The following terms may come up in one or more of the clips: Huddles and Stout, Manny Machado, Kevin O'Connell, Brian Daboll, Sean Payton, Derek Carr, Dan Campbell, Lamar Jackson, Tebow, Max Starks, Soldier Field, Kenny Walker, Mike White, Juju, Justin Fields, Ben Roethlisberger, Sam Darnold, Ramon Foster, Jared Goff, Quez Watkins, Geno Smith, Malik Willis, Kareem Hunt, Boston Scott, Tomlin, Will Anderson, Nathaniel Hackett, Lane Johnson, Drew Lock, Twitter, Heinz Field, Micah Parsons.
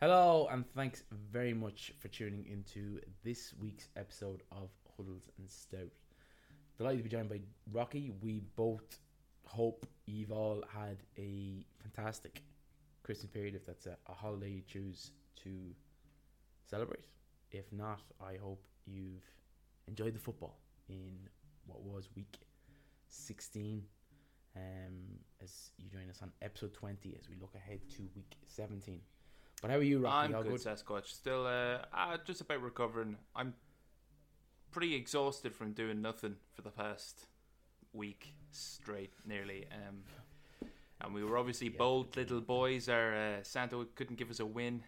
Hello, and thanks very much for tuning into this week's episode of Huddles and Stout. Delighted to be joined by Rocky. We both hope you've all had a fantastic Christmas period, if that's a holiday you choose to celebrate. If not, I hope you've enjoyed the football in what was week 16. As you join us on episode 20 as we look ahead to week 17. But how are you, Rocky? I'm good, Sasquatch. Still just about recovering. I'm pretty exhausted from doing nothing for the past week straight, nearly. And we were obviously bold little boys. Our Santa couldn't give us a win.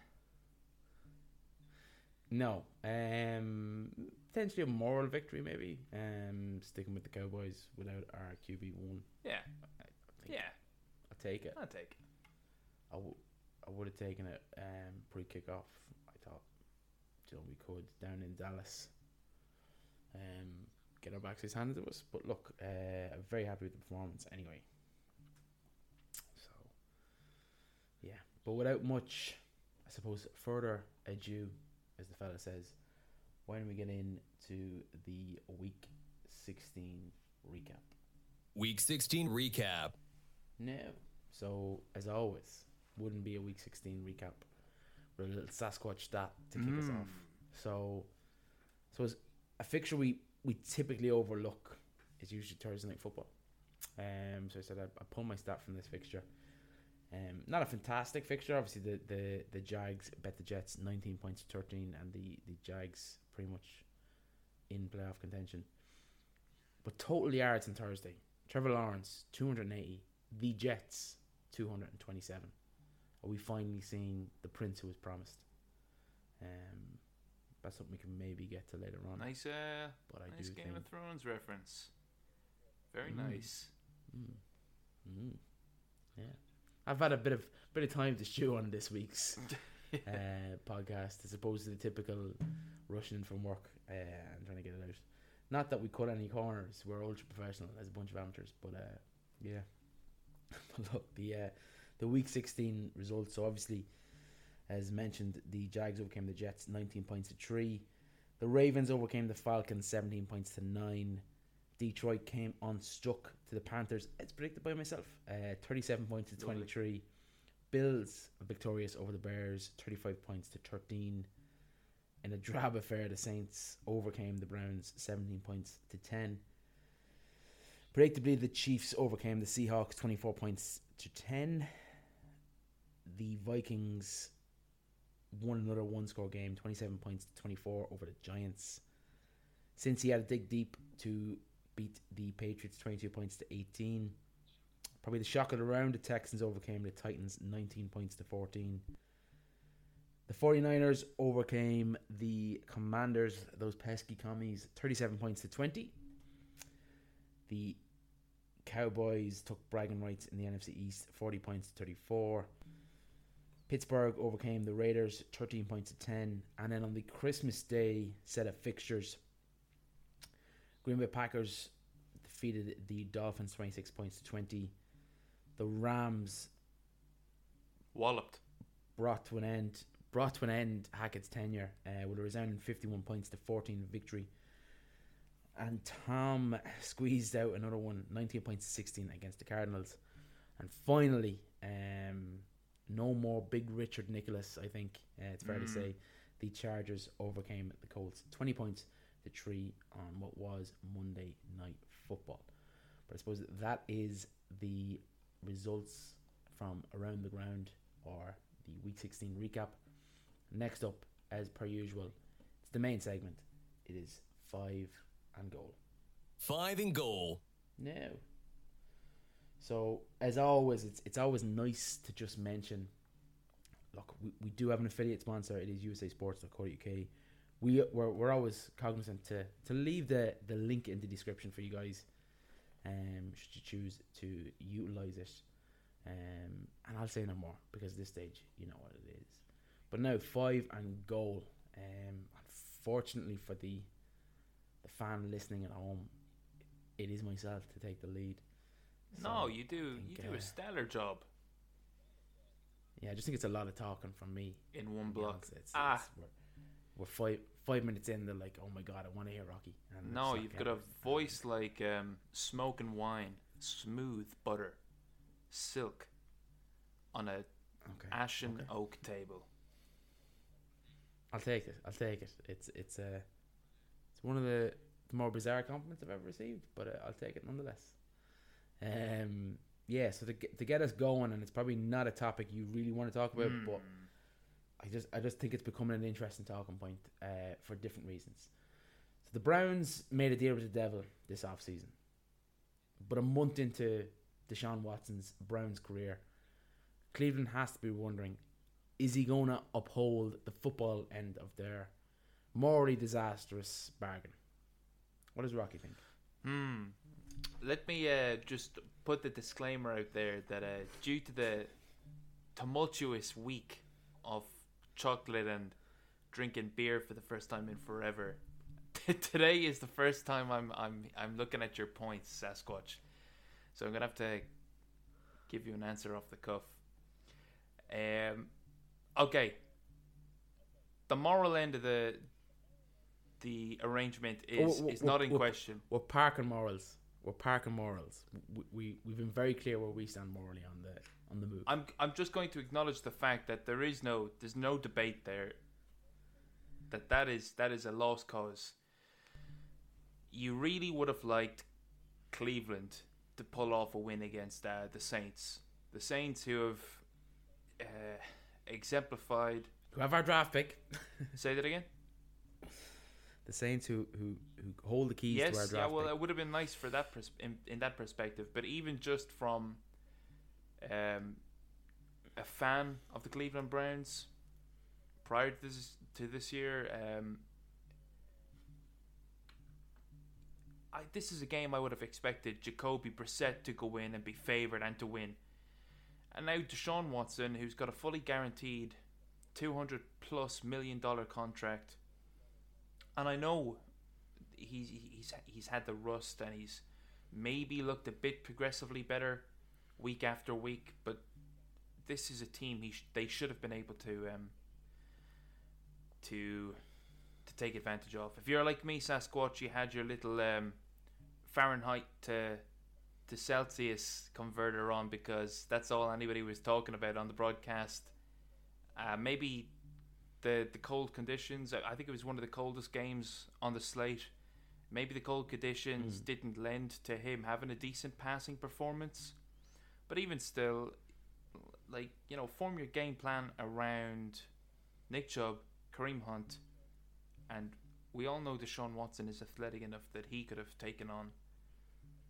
No. Potentially a moral victory, maybe. Sticking with the Cowboys without our QB1. Yeah. I'll take it. I would have taken it pre-kickoff. I thought, we could down in Dallas get our backsies handed to us. But look, I'm very happy with the performance anyway. So, yeah. But without much, I suppose, further ado, as the fella says, why don't we get into the Week 16 recap? Week 16 recap. No. So, as always, wouldn't be a Week 16 recap with a little Sasquatch stat to kick us off. So it's a fixture we typically overlook is usually Thursday Night Football. So I said I pulled my stat from this fixture. Not a fantastic fixture. Obviously, the Jags bet the Jets 19 points to 13, and the Jags pretty much in playoff contention. But total yards on Thursday, Trevor Lawrence, 280. The Jets, 227. Are we finally seeing the prince who was promised? That's something we can maybe get to later on. Nice, nice Game of Thrones reference. Very nice. Yeah, I've had a bit of time to stew on this week's podcast, as opposed to the typical rushing from work and trying to get it out. Not that we cut any corners. We're ultra professional as a bunch of amateurs, but yeah. But look, the Week 16 results. So obviously, as mentioned, the Jags overcame the Jets 19 points to 3. The Ravens overcame the Falcons 17 points to 9. Detroit came unstuck to the Panthers. It's predicted by myself. 37 points to 23. Bills victorious over the Bears 35 points to 13. In a drab affair, the Saints overcame the Browns 17 points to 10. Predictably, the Chiefs overcame the Seahawks 24 points to 10. The Vikings won another one-score game, 27 points to 24 over the Giants. Cincy had to dig deep to beat the Patriots, 22 points to 18. Probably the shock of the round, the Texans overcame the Titans, 19 points to 14. The 49ers overcame the Commanders, those pesky commies, 37 points to 20. The Cowboys took bragging rights in the NFC East, 40 points to 34. Pittsburgh overcame the Raiders, 13 points to 10. And then on the Christmas Day set of fixtures, Green Bay Packers defeated the Dolphins, 26 points to 20. The Rams walloped, brought to an end Hackett's tenure with a resounding 51 points to 14 victory. And Tom squeezed out another one, 19 points to 16 against the Cardinals. And finally, no more Big Richard Nicholas, I think it's fair to say. The Chargers overcame the Colts, 20 points the tree on what was Monday Night Football. But I suppose that is the results from around the ground, or the Week 16 recap. Next up, as per usual, it's the main segment. It is 5 and Goal. 5 and Goal. No. So, as always, it's always nice to just mention, look, we do have an affiliate sponsor. It is usasports.co.uk. We're always cognizant to leave the link in the description for you guys, should you choose to utilise it. And I'll say no more, because at this stage, you know what it is. But now, 5 and Goal. Unfortunately for the fan listening at home, it is myself to take the lead. So no, you do a stellar job. Yeah, I just think it's a lot of talking from me in one block. We're five minutes in. They're like, "Oh my god, I want to hear Rocky." And no, you've got a voice like smoke and wine, smooth butter, silk, on a ashen oak table. I'll take it. It's one of the more bizarre compliments I've ever received, but I'll take it nonetheless. Yeah, so to get us going, and it's probably not a topic you really want to talk about, but I just think it's becoming an interesting talking point for different reasons. So the Browns made a deal with the devil this offseason, but a month into Deshaun Watson's Browns career, Cleveland has to be wondering, is he going to uphold the football end of their morally disastrous bargain? What does Rocky think? Let me just put the disclaimer out there that due to the tumultuous week of chocolate and drinking beer for the first time in forever, today is the first time I'm looking at your points, Sasquatch. So I'm gonna have to give you an answer off the cuff. Okay. The moral end of the arrangement is not in question. We're parking morals. We've been very clear where we stand morally on the move. I'm just going to acknowledge the fact that there's no debate there. That is a lost cause. You really would have liked Cleveland to pull off a win against the Saints. The Saints, who have exemplified, who have our draft pick. Say that again. The Saints who hold the keys to our draft pick. It would have been nice for that in that perspective. But even just from a fan of the Cleveland Browns prior to this year, this is a game I would have expected Jacoby Brissett to go in and be favoured and to win. And now Deshaun Watson, who's got a fully guaranteed $200+ million contract. And I know he's had the rust and he's maybe looked a bit progressively better week after week, but this is a team they should have been able to take advantage of. If you're like me, Sasquatch, you had your little Fahrenheit to Celsius converter on because that's all anybody was talking about on the broadcast. Maybe the cold conditions, I think it was one of the coldest games on the slate. Maybe the cold conditions didn't lend to him having a decent passing performance. But even still, form your game plan around Nick Chubb, Kareem Hunt, and we all know Deshaun Watson is athletic enough that he could have taken on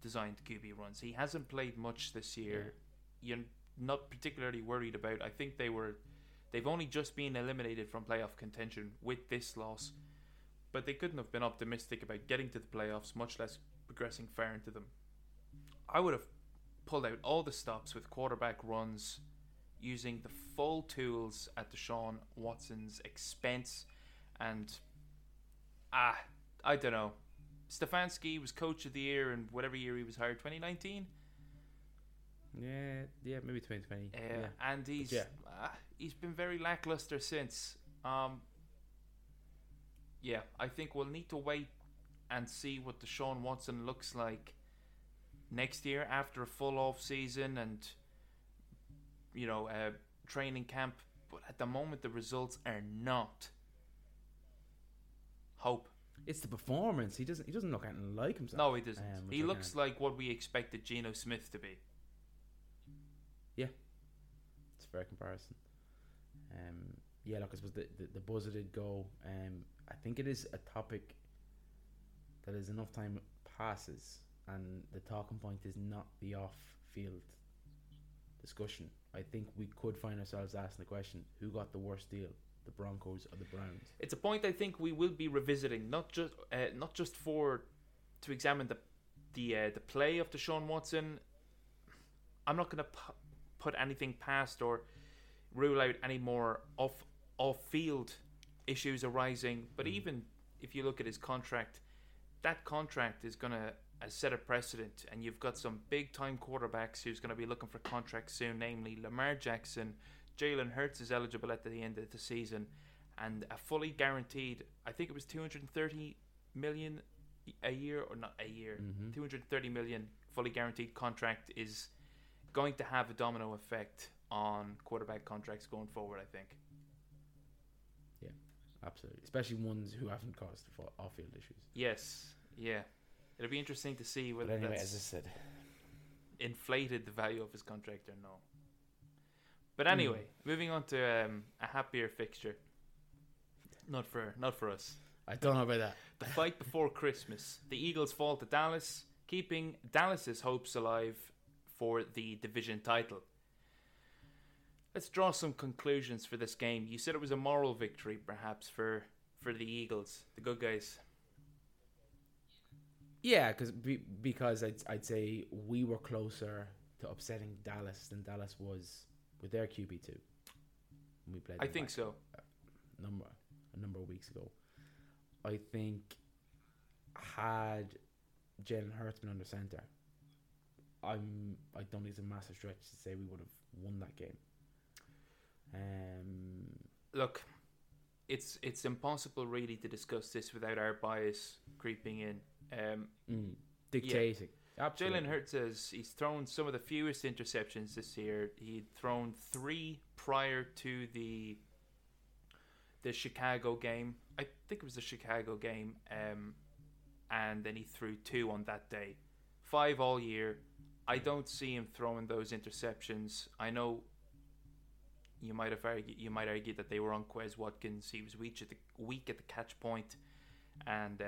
designed QB runs. He hasn't played much this year. Yeah. You're not particularly worried about. I think They've only just been eliminated from playoff contention with this loss, but they couldn't have been optimistic about getting to the playoffs, much less progressing far into them. I would have pulled out all the stops with quarterback runs, using the full tools at Deshaun Watson's expense, and I don't know. Stefanski was coach of the year in whatever year he was hired, 2019. Yeah, maybe 2020. Yeah. And he's been very lackluster since. I think we'll need to wait and see what Deshaun Watson looks like next year after a full off season and training camp. But at the moment, the results are not hope It's the performance. He doesn't look anything like himself. No, he doesn't. He looks like what we expected Geno Smith to be. Yeah, it's a fair comparison. Yeah, look, I suppose the buzzer did go. I think it is a topic that is enough time passes, and the talking point is not the off-field discussion. I think we could find ourselves asking the question: who got the worst deal? The Broncos or the Browns? It's a point I think we will be revisiting, not just for to examine the play of Deshaun Watson. I'm not going to put anything past or rule out any more off-field issues arising. But even if you look at his contract, that contract is going to set a precedent, and you've got some big-time quarterbacks who's going to be looking for contracts soon, namely Lamar Jackson. Jalen Hurts is eligible at the end of the season, and a fully guaranteed, I think it was $230 million a year, or not a year, $230 million fully guaranteed contract is going to have a domino effect on quarterback contracts going forward, I think. Yeah, absolutely. Especially ones who haven't caused off-field issues. Yes, yeah. It'll be interesting to see whether anyway, that's as I said, inflated the value of his contract or no. But anyway, moving on to a happier fixture. Not for us. I don't know about that. The fight before Christmas. The Eagles fall to Dallas, keeping Dallas's hopes alive for the division title. Let's draw some conclusions for this game. You said it was a moral victory, perhaps, for the Eagles, the good guys. Yeah, because I'd say we were closer to upsetting Dallas than Dallas was with their QB2. We played I think so. A number of weeks ago. I think had Jalen Hurts been under center, I don't think it's a massive stretch to say we would have won that game. Look, it's impossible really to discuss this without our bias creeping in. Dictating. Yeah. Absolutely. Jalen Hurts says he's thrown some of the fewest interceptions this year. He'd thrown 3 prior to the Chicago game. I think it was the Chicago game. And then he threw 2 on that day. 5 all year. I don't see him throwing those interceptions. I know you might argue that they were on Quez Watkins. He was weak at the catch point, and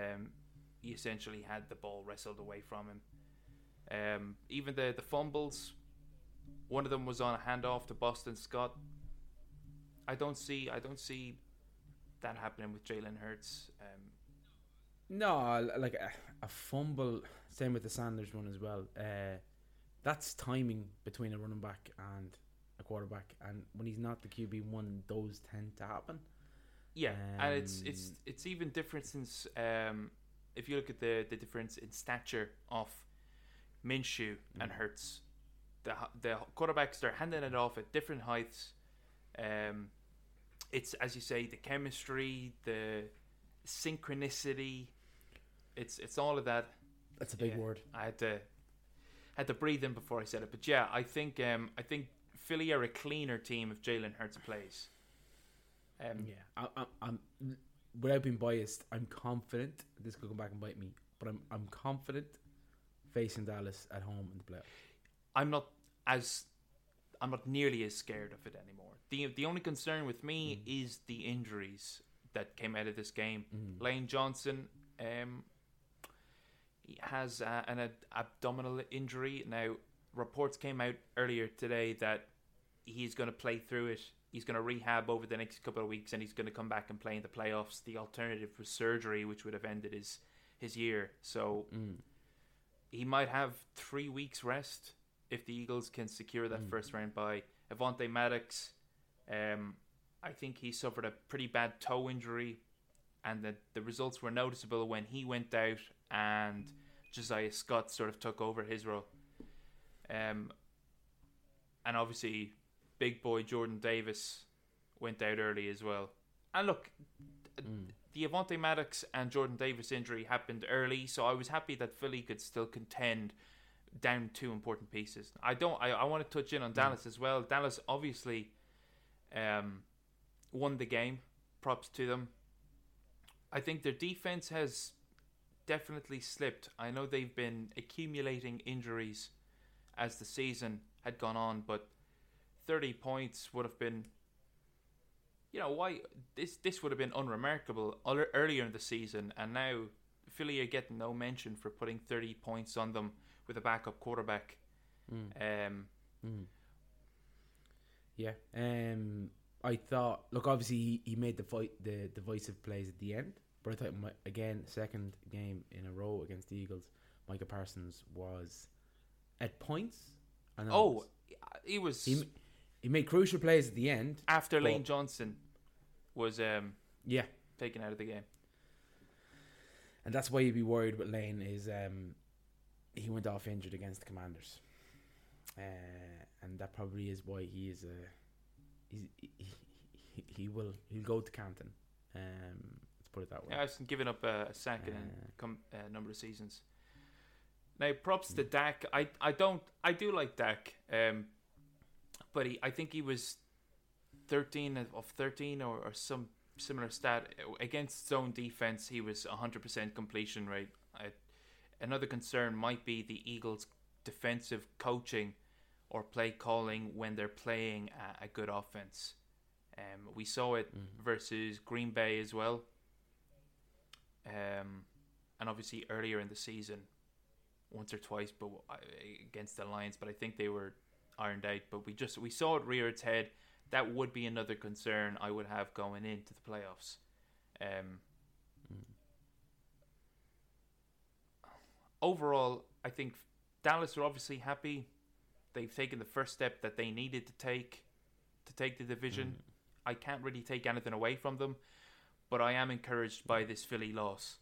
he essentially had the ball wrestled away from him. Even the fumbles, one of them was on a handoff to Boston Scott. I don't see that happening with Jalen Hurts. No, like a fumble, same with the Sanders one as well. That's timing between a running back and a quarterback, and when he's not the QB1, those tend to happen. Yeah, and it's even different since if you look at the difference in stature of Minshew and Hurts, the quarterbacks are handing it off at different heights. It's, as you say, the chemistry, the synchronicity. It's all of that. That's a big word. I had to breathe in before I said it, but yeah, I think Philly are a cleaner team if Jalen Hurts plays. I'm without being biased. I'm confident this could come back and bite me, but I'm confident. Facing Dallas at home in the playoffs, I'm not nearly as scared of it anymore. The only concern with me is the injuries that came out of this game. Lane Johnson, he has an abdominal injury. Now, reports came out earlier today that he's going to play through it. He's going to rehab over the next couple of weeks, and he's going to come back and play in the playoffs. The alternative was surgery, which would have ended his year. So. He might have 3 weeks rest if the Eagles can secure that first round bye. Avonte Maddox, I think he suffered a pretty bad toe injury, and the results were noticeable when he went out and Josiah Scott sort of took over his role. And obviously, big boy Jordan Davis went out early as well. And look, the Avonte Maddox and Jordan Davis injury happened early, so I was happy that Philly could still contend down 2 important pieces. I want to touch in on Dallas as well. Dallas obviously won the game. Props to them. I think their defense has definitely slipped. I know they've been accumulating injuries as the season had gone on, but 30 points would have been, you know, why this would have been unremarkable earlier in the season, and now Philly are getting no mention for putting 30 points on them with a backup quarterback. Yeah. I thought, look, obviously he made the divisive plays at the end, but I thought, again, second game in a row against the Eagles, Micah Parsons was at points. And he made crucial plays at the end after Lane Johnson was taken out of the game, and that's why you'd be worried with Lane is he went off injured against the Commanders, and that probably is why he is he'll go to Canton. Let's put it that way. Yeah, I've given up a sack in a number of seasons. Now, props to Dak. I do like Dak, but I think he was 13 of 13 or some similar stat against zone defense. He was 100% completion rate. Another concern might be the Eagles' defensive coaching or play calling when they're playing a good offense. We saw it versus Green Bay as well, and obviously earlier in the season. Once or twice, but against the Lions, but I think they were ironed out. But we saw it rear its head. That would be another concern I would have going into the playoffs. Overall, I think Dallas are obviously happy. They've taken the first step that they needed to take the division. I can't really take anything away from them, but I am encouraged by this Philly loss.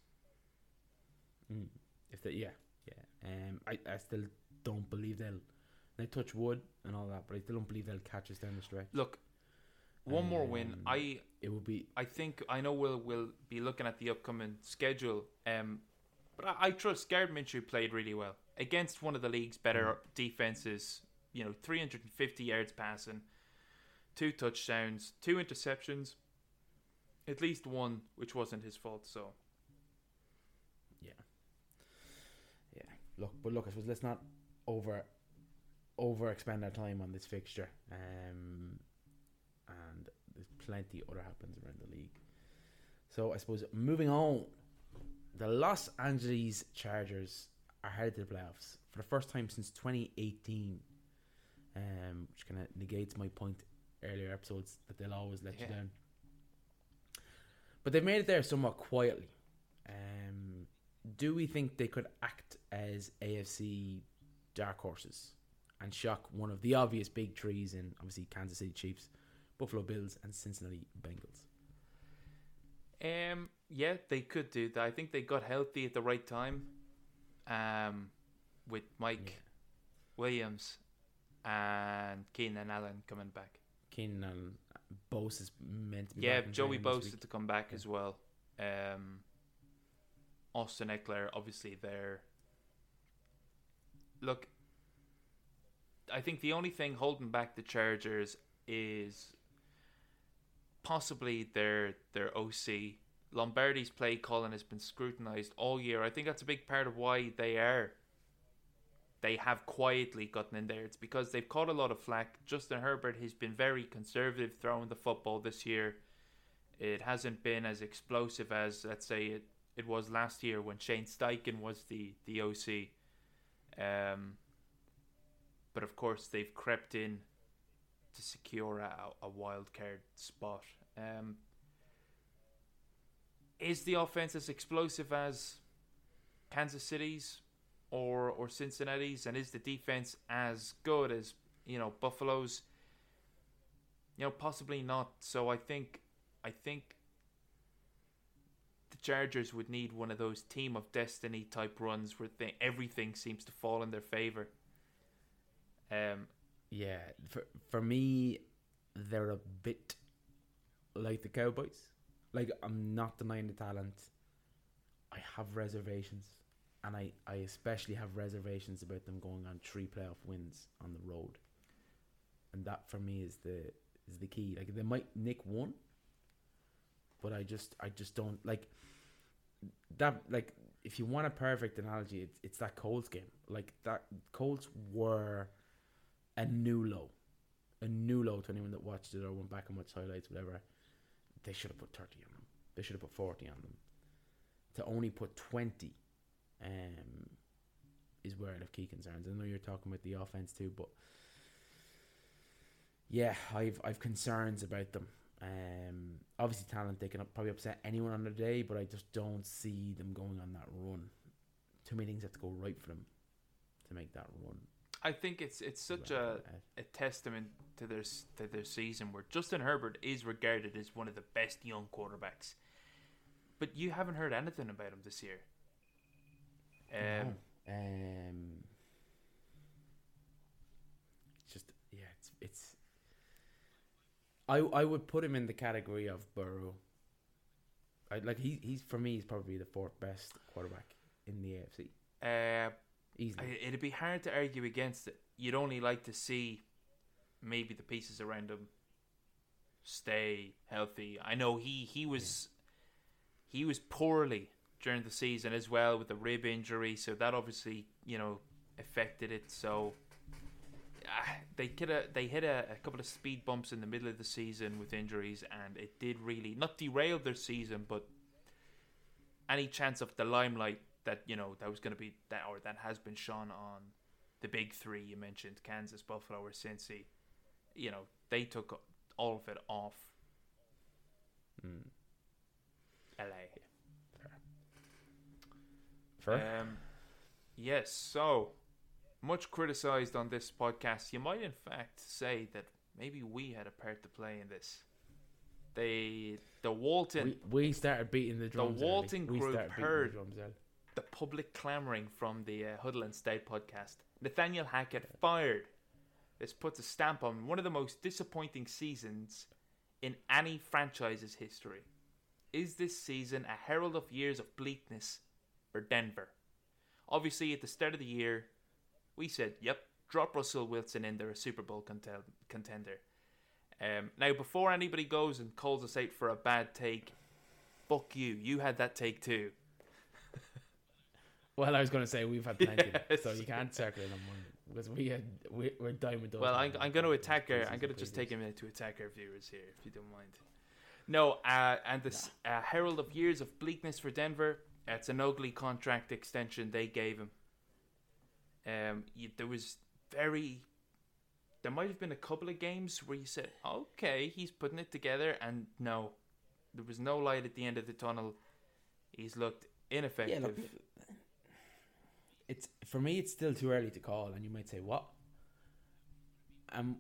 I still don't believe they touch wood and all that, but I still don't believe they'll catch us down the stretch. Look, one more win. I know we'll be looking at the upcoming schedule. But I trust Gardner Minshew played really well against one of the league's better defenses. 350 yards passing, 2 touchdowns, 2 interceptions, at least one which wasn't his fault. So. Look, I suppose let's not over expend our time on this fixture. And there's plenty other happens around the league. So I suppose moving on, the Los Angeles Chargers are headed to the playoffs for the first time since 2018. Which kind of negates my point earlier episodes that they'll always let you down. But they've made it there somewhat quietly. Do we think they could act as AFC dark horses and shock one of the obvious big threes in, obviously, Kansas City Chiefs, Buffalo Bills, and Cincinnati Bengals? Yeah, they could do that. I think they got healthy at the right time with Mike Williams and Keenan Allen coming back. Keenan Allen. Bose is meant to be back. Yeah, Joey Bose had to come back as well. Austin Eckler, obviously, there. Look, I think the only thing holding back the Chargers is possibly their OC. Lombardi's play calling has been scrutinized all year. I think that's a big part of why they have quietly gotten in there. It's because they've caught a lot of flack. Justin Herbert has been very conservative throwing the football this year. It hasn't been as explosive as, let's say, it was last year when Shane Steichen was the OC. But of course, they've crept in to secure a wild card spot. Is the offense as explosive as Kansas City's or Cincinnati's? And is the defense as good as, Buffalo's? Possibly not. So I think the Chargers would need one of those team of destiny type runs where everything seems to fall in their favor. For me, they're a bit like the Cowboys. Like, I'm not denying the talent. I have reservations, and I especially have reservations about them going on 3 playoff wins on the road. And that for me is the key. Like, they might nick one, but I just don't like. that, like, if you want a perfect analogy, it's that Colts game. Like, that Colts were a new low to anyone that watched it or went back and watched highlights, whatever. They should have put 30 on them. They should have put 40 on them. To only put 20 is where I'd have key concerns. I know you're talking about the offense too, but yeah, I've concerns about them. Obviously talent, they can probably upset anyone on the day, but I just don't see them going on that run. Too many things have to go right for them to make that run. I think it's such a testament to their season, where Justin Herbert is regarded as one of the best young quarterbacks, but you haven't heard anything about him this year. It's I would put him in the category of Burrow. He's for me, he's probably the fourth best quarterback in the AFC. Easily. It'd be hard to argue against it. You'd only like to see maybe the pieces around him stay healthy. I know he was poorly during the season as well with the rib injury, so that obviously, affected it. So they hit a couple of speed bumps in the middle of the season with injuries, and it did really not derail their season, but any chance of the limelight that was going to be that, or that has been shone on the big three you mentioned, Kansas, Buffalo, or Cincy, they took all of it off. LA. Fair. Yes, so much criticized on this podcast. You might in fact say that maybe we had a part to play in this. The Walton... We started beating the drums. The Walton group heard the public clamoring from the Huddle and Stout podcast. Nathaniel Hackett fired. This puts a stamp on one of the most disappointing seasons in any franchise's history. Is this season a herald of years of bleakness for Denver? Obviously, at the start of the year, we said, yep, drop Russell Wilson in, they're a Super Bowl contender. Now, before anybody goes and calls us out for a bad take, fuck you. You had that take too. Well, I was going to say we've had plenty, so you can't circle in on one because we're done with those. Well, I'm going to attack her. I'm going to just take a minute to attack our viewers here, if you don't mind. No, and this herald of years of bleakness for Denver. It's an ugly contract extension they gave him. There might have been a couple of games where you said, "Okay, he's putting it together," and no, there was no light at the end of the tunnel. He's looked ineffective. Yeah, look, it's still too early to call, and you might say, what?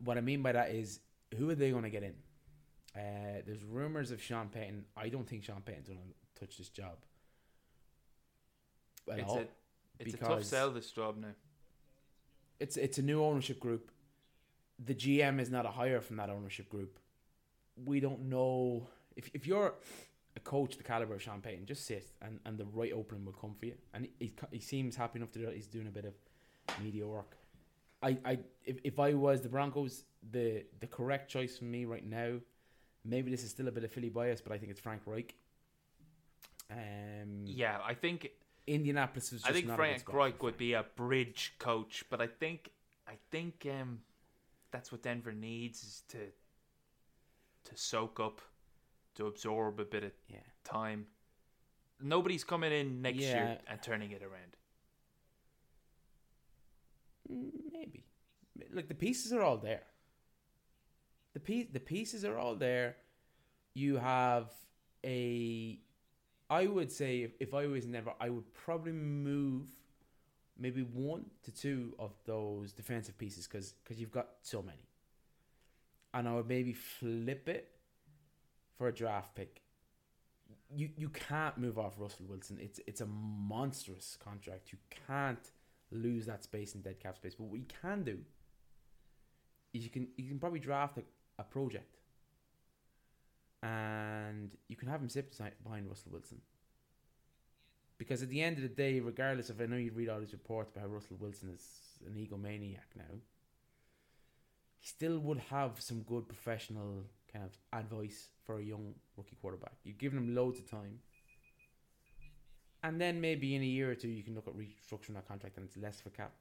What I mean by that is, who are they going to get in? There's rumours of Sean Payton. I don't think Sean Payton's going to touch this job. It's a tough sell, this job now. It's a new ownership group. The GM is not a hire from that ownership group. We don't know. If you're a coach the calibre of Sean Payton, just sit and the right opening will come for you. And he seems happy enough to do it. He's doing a bit of media work. If I was the Broncos, the correct choice for me right now, maybe this is still a bit of Philly bias, but I think it's Frank Reich. Yeah, I think Indianapolis was just Frank Reich would be a bridge coach, but I think that's what Denver needs, is to soak up, to absorb a bit of time. Nobody's coming in next year and turning it around. Maybe. Look, the pieces are all there. The pieces are all there. You have I would say if I was in Denver, I would probably move maybe 1 to 2 of those defensive pieces because you've got so many. And I would maybe flip it for a draft pick. You can't move off Russell Wilson. It's a monstrous contract. You can't lose that space in dead cap space. But what you can do is you can probably draft a project. And you can have him sit behind Russell Wilson. Because at the end of the day, regardless of, I know you read all these reports about how Russell Wilson is an egomaniac now, he still would have some good professional kind of advice for a young rookie quarterback. You've given him loads of time. And then maybe in a year or two, you can look at restructuring that contract and it's less of a cap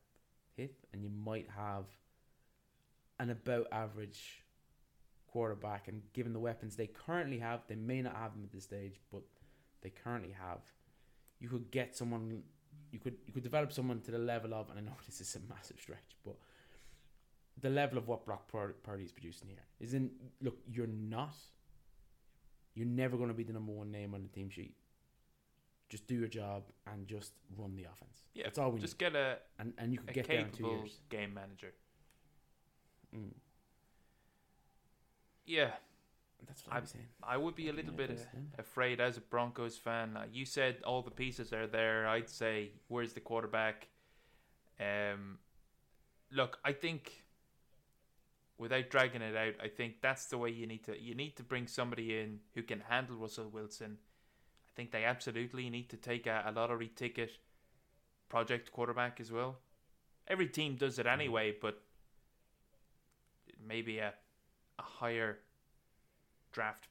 hit. And you might have an about average quarterback. And given the weapons they currently have, they may not have them at this stage, but they currently have. You could get someone, you could develop someone to the level of, and I know this is a massive stretch, but the level of what Brock Purdy is producing here. Isn't, look, you're never going to be the number one name on the team sheet. Just do your job and just run the offense. Yeah, that's all we just need. Get a and you can get there in 2 years. Game manager. Mm. Yeah, that's what I'm saying. I would be a little bit afraid as a Broncos fan. You said all the pieces are there. I'd say where's the quarterback? Look, I think without dragging it out, I think that's the way you need to bring somebody in who can handle Russell Wilson. I think they absolutely need to take a lottery ticket project quarterback as well. Every team does it anyway, but maybe a higher draft,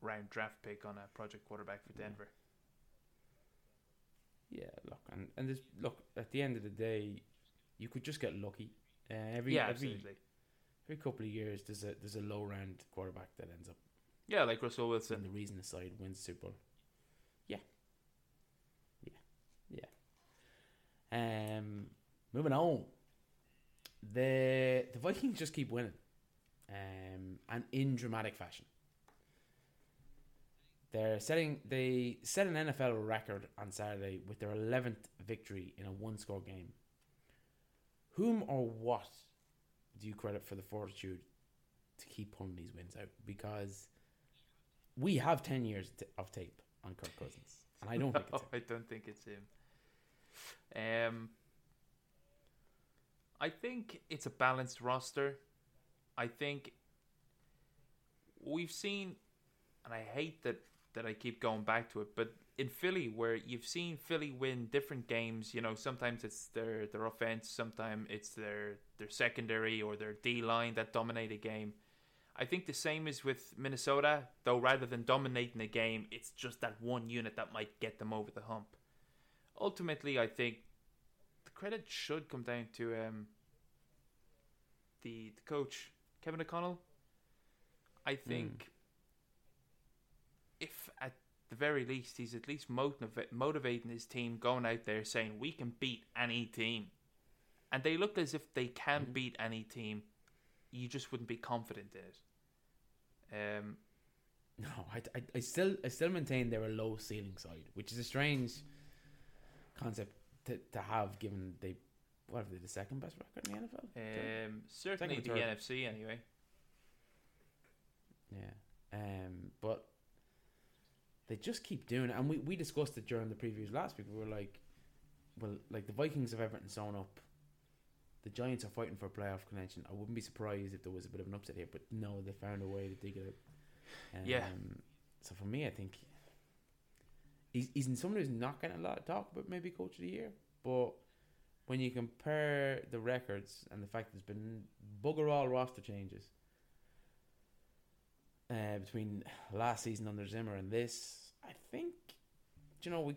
round draft pick on a project quarterback for Denver. Yeah, look, and there's, at the end of the day, you could just get lucky. Every couple of years, there's a low round quarterback that ends up. Yeah, like Russell Wilson. And the reason aside, wins the Super Bowl. Yeah. Moving on. The Vikings just keep winning. And in dramatic fashion. They set an NFL record on Saturday with their 11th victory in a one-score game. Whom or what do you credit for the fortitude to keep pulling these wins out? Because we have 10 years of tape on Kirk Cousins, and I don't think it's him. I don't think it's him. I think it's a balanced roster. I think we've seen, and I hate that I keep going back to it, but in Philly, where you've seen Philly win different games, sometimes it's their offense, sometimes it's their secondary or their D-line that dominate a game. I think the same is with Minnesota, though rather than dominating the game, it's just that one unit that might get them over the hump. Ultimately, I think the credit should come down to the coach, Kevin O'Connell. I think if at the very least, he's at least motivating his team, going out there saying, we can beat any team. And they looked as if they can beat any team. You just wouldn't be confident in it. No, I still maintain they're a low ceiling side, which is a strange concept to have, given they the second best record in the NFL. Certainly the NFC anyway. Yeah, but they just keep doing it, and we discussed it during the previews last week. We were like, well, like the Vikings have Everton sewn up. The Giants are fighting for a playoff connection. I wouldn't be surprised if there was a bit of an upset here, but no, they found a way to dig it out. So for me, I think he's in someone who's not getting a lot of talk about maybe Coach of the Year, but when you compare the records and the fact there's been bugger all roster changes between last season under Zimmer and this, I think, we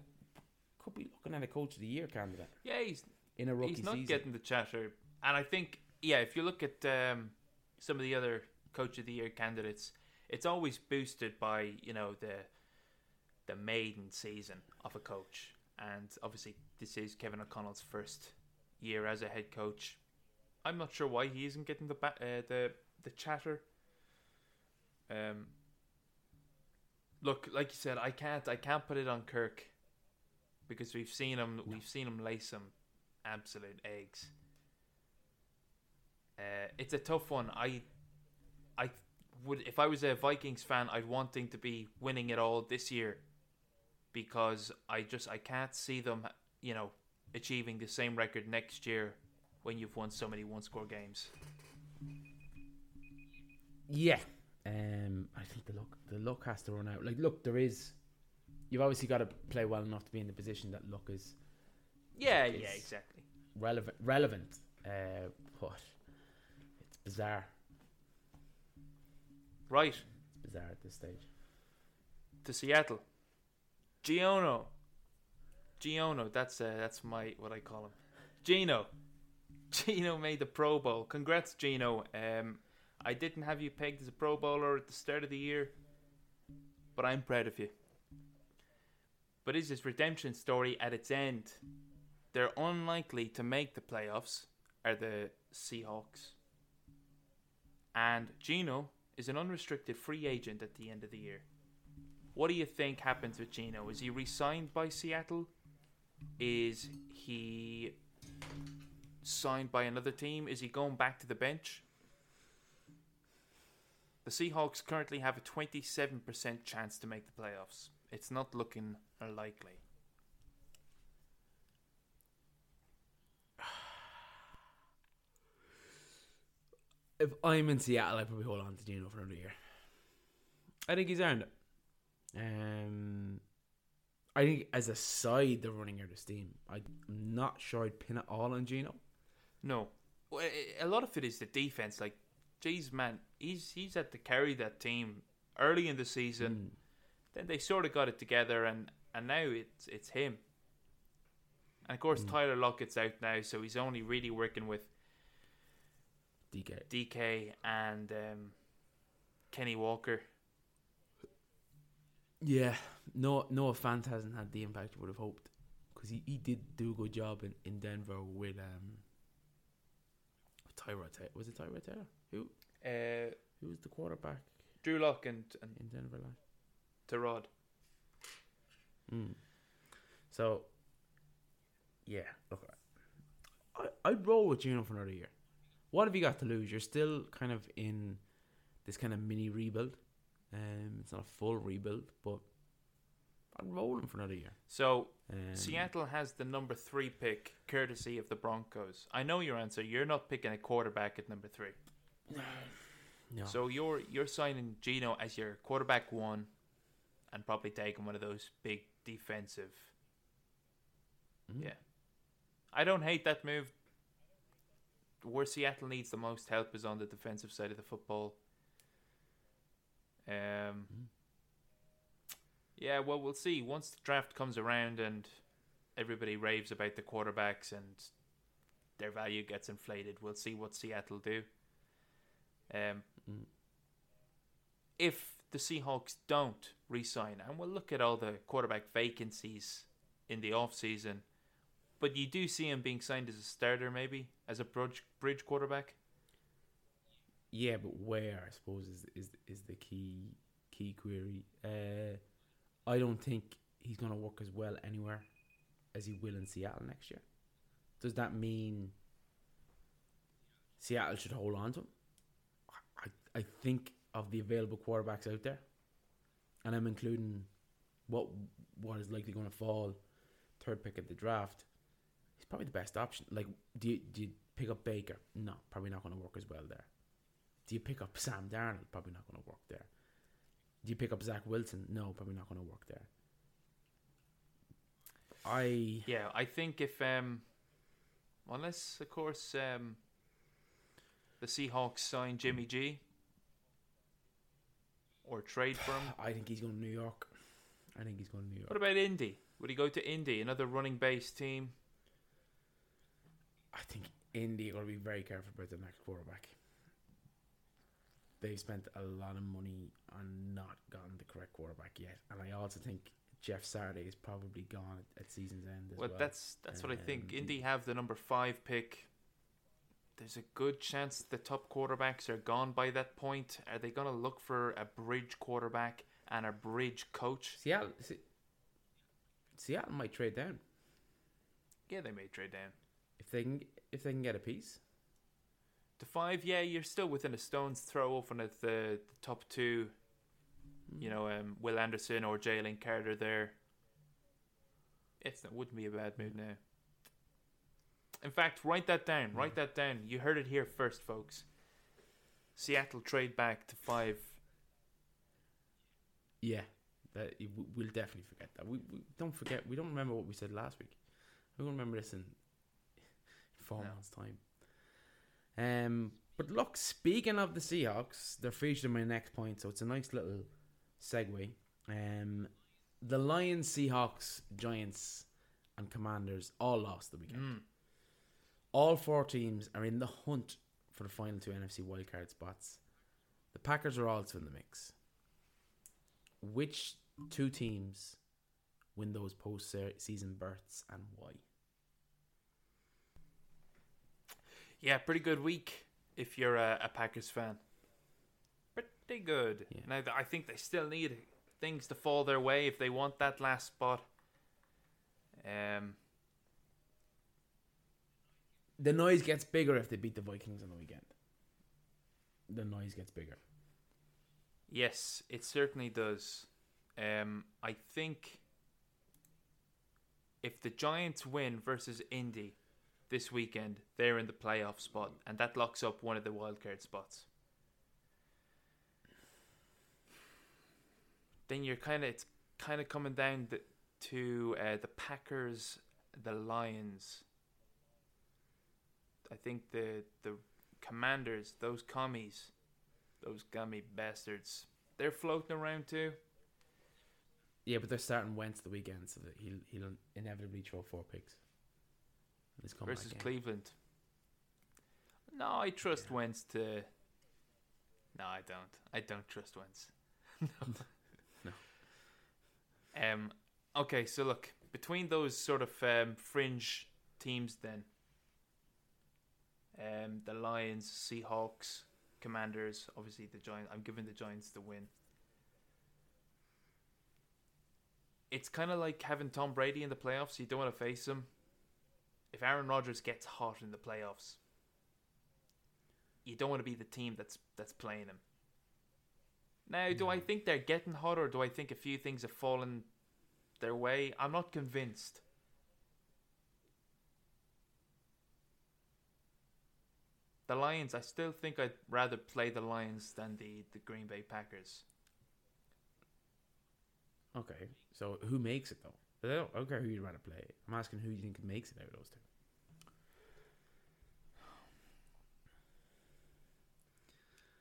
could be looking at a Coach of the Year candidate. Yeah, he's not season. Getting the chatter. And I think, if you look at some of the other Coach of the Year candidates, it's always boosted by, the maiden season of a coach. And obviously, this is Kevin O'Connell's first year as a head coach. I'm not sure why he isn't getting the chatter. Look, like you said, I can't put it on Kirk because we've seen him. No. We've seen him lace him. Absolute eggs. It's a tough one. I would, if I was a Vikings fan, I'd want them to be winning it all this year, because I can't see them, achieving the same record next year when you've won so many one-score games. Yeah, I think the luck has to run out. Like, look, you've obviously got to play well enough to be in the position that luck is. Yeah, exactly. Relevant. But it's bizarre. Right. It's bizarre at this stage. To Seattle. Gino Gino, that's my what I call him. Gino made the Pro Bowl. Congrats, Gino. I didn't have you pegged as a Pro Bowler at the start of the year, but I'm proud of you. But is this redemption story at its end? They're unlikely to make the playoffs, are the Seahawks. And Gino is an unrestricted free agent at the end of the year. What do you think happens with Gino? Is he re-signed by Seattle? Is he signed by another team? Is he going back to the bench? The Seahawks currently have a 27% chance to make the playoffs. It's not looking likely. If I'm in Seattle, I'd probably hold on to Gino for another year. I think he's earned it. I think as a side, they're running out of steam. I'm not sure I'd pin it all on Gino. No. A lot of it is the defense. Like, geez, man, he's had to carry that team early in the season. Then they sort of got it together, and now it's him. And, of course, Tyler Lockett's out now, so he's only really working with DK and Kenny Walker. Yeah, Noah Fant hasn't had the impact you would have hoped, because he did do a good job in Denver with Tyrod Taylor. Was it Tyrod Taylor? Who was the quarterback? Drew Lock and in Denver last. Tyrod. So, yeah, look, I'd roll with Gino for another year. What have you got to lose? You're still kind of in this kind of mini rebuild. It's not a full rebuild, but I'm rolling for another year. So Seattle has the number 3 pick, courtesy of the Broncos. I know your answer. You're not picking a quarterback at number 3. No. So you're signing Gino as your quarterback 1, and probably taking one of those big defensive. Yeah, I don't hate that move. Where Seattle needs the most help is on the defensive side of the football. Yeah, well, we'll see. Once the draft comes around and everybody raves about the quarterbacks and their value gets inflated, we'll see what Seattle do. If the Seahawks don't re-sign, and we'll look at all the quarterback vacancies in the offseason, but you do see him being signed as a starter, maybe, as a bridge quarterback. Yeah, but where, I suppose, is the key query. I don't think he's going to work as well anywhere as he will in Seattle next year. Does that mean Seattle should hold on to him? I think of the available quarterbacks out there, and I'm including what is likely going to fall third pick at the draft, he's probably the best option. Like, do you pick up Baker? No, probably not going to work as well there. Do you pick up Sam Darnold? Probably not going to work there. Do you pick up Zach Wilson? No, probably not going to work there. I think if unless, of course, the Seahawks sign Jimmy G or trade for him. I think he's going to New York. What about Indy? Would he go to Indy, another running-based team? I think Indy are going to be very careful about the next quarterback. They've spent a lot of money on not gotten the correct quarterback yet. And I also think Jeff Saturday is probably gone at season's end as well. Well, that's what I think. Indy have the number 5 pick. There's a good chance the top quarterbacks are gone by that point. Are they going to look for a bridge quarterback and a bridge coach? Seattle might trade down. Yeah, they may trade down. If they can get a piece. To 5, yeah, you're still within a stone's throw off at the top 2. You know, Will Anderson or Jalen Carter there. That wouldn't be a bad move now. In fact, write that down. Write that down. You heard it here first, folks. Seattle trade back to 5. Yeah, we'll definitely forget that. We don't forget. We don't remember what we said last week. We won't remember this in 4 months' time. But look, speaking of the Seahawks, they're featured in my next point, so it's a nice little segue. The Lions, Seahawks, Giants, and Commanders all lost the weekend. All four teams are in the hunt for the final two NFC wildcard spots. The Packers are also in the mix. Which two teams win those post-season berths and why? Yeah, pretty good week if you're a Packers fan. Pretty good. Yeah. Now, I think they still need things to fall their way if they want that last spot. The noise gets bigger if they beat the Vikings on the weekend. The noise gets bigger. Yes, it certainly does. I think if the Giants win versus Indy this weekend, they're in the playoff spot, and that locks up one of the wildcard spots. Then you're kind of coming down to the Packers, the Lions. I think the Commanders, those commies, those gummy bastards, they're floating around too. Yeah, but they're starting Wentz the weekend, so that he'll inevitably throw four picks. Versus Cleveland. No, I trust Wentz to... No, I don't. I don't trust Wentz. No. Okay, so look, between those sort of fringe teams then, the Lions, Seahawks, Commanders, obviously the Giants. I'm giving the Giants the win. It's kind of like having Tom Brady in the playoffs. You don't want to face him. If Aaron Rodgers gets hot in the playoffs, you don't want to be the team that's playing him. Now, do I think they're getting hot, or do I think a few things have fallen their way? I'm not convinced. The Lions, I still think I'd rather play the Lions than the Green Bay Packers. Okay, so who makes it, though? I don't care who you'd rather play. I'm asking who you think makes it out of those two.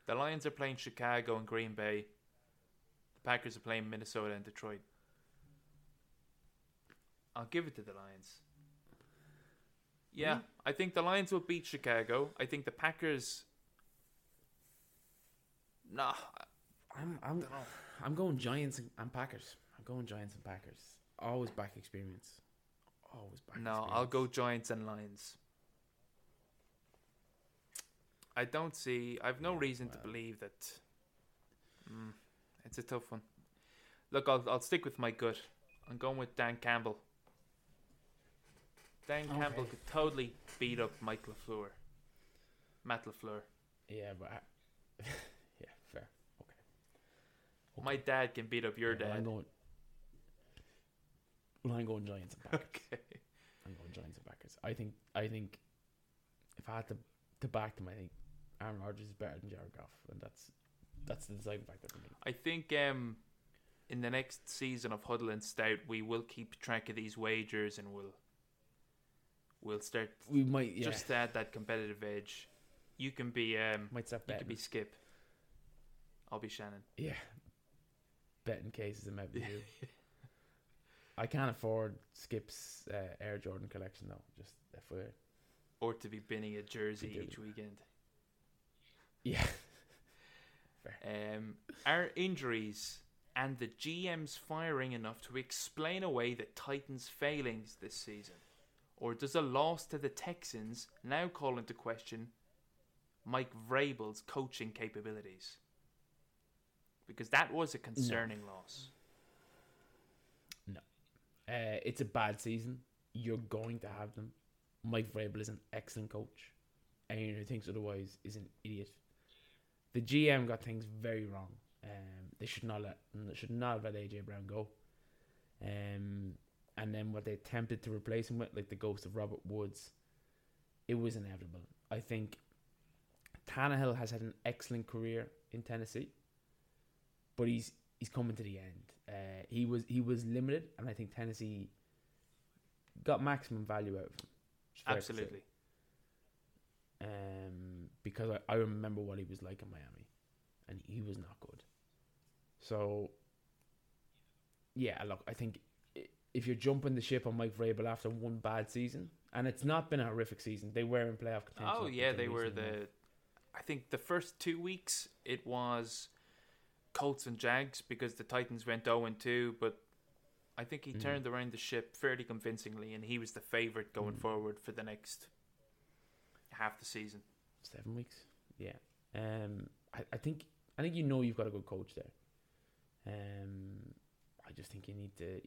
The Lions are playing Chicago and Green Bay. The Packers are playing Minnesota and Detroit. I'll give it to the Lions. Yeah, I think the Lions will beat Chicago. I think the Packers... Nah. I'm going Giants and Packers. I'm going Giants and Packers. Always back experience. I'll go Giants and Lions. I've no reason to believe that. It's a tough one. Look, I'll stick with my gut. I'm going with Dan Campbell. Dan Campbell could totally beat up Matt LaFleur. Yeah, but yeah, fair. Okay. My dad can beat up your dad. I'm going Giants and Packers. Okay. I'm going Giants and Packers. I think if I had to back them, I think Aaron Rodgers is better than Jared Goff, and that's the deciding factor for me. I think in the next season of Huddle and Stout, we will keep track of these wagers, and we'll start. We might just add that competitive edge. You can be Skip. I'll be Shannon. Yeah, betting cases and maybe you. I can't afford Skip's Air Jordan collection though. Just FYI. Or to be binning a jersey each weekend. Yeah. Fair. Are injuries and the GM's firing enough to explain away the Titans' failings this season? Or does a loss to the Texans now call into question Mike Vrabel's coaching capabilities? Because that was a concerning loss. It's a bad season. You're going to have them. Mike Vrabel is an excellent coach. Anyone who thinks otherwise is an idiot. The GM got things very wrong. They should not have let AJ Brown go. And then what they attempted to replace him with, like the ghost of Robert Woods, it was inevitable. I think Tannehill has had an excellent career in Tennessee, but he's coming to the end. He was limited, and I think Tennessee got maximum value out of him. Absolutely. Because I remember what he was like in Miami, and he was not good. So, yeah, look, I think if you're jumping the ship on Mike Vrabel after one bad season, and it's not been a horrific season. They were in playoff contention. Oh yeah, they were the. I think the first 2 weeks it was Colts and Jags because the Titans went 0-2, but I think he turned around the ship fairly convincingly, and he was the favourite going forward for the next half the season. 7 weeks, yeah. I think you know you've got a good coach there. I just think you need to.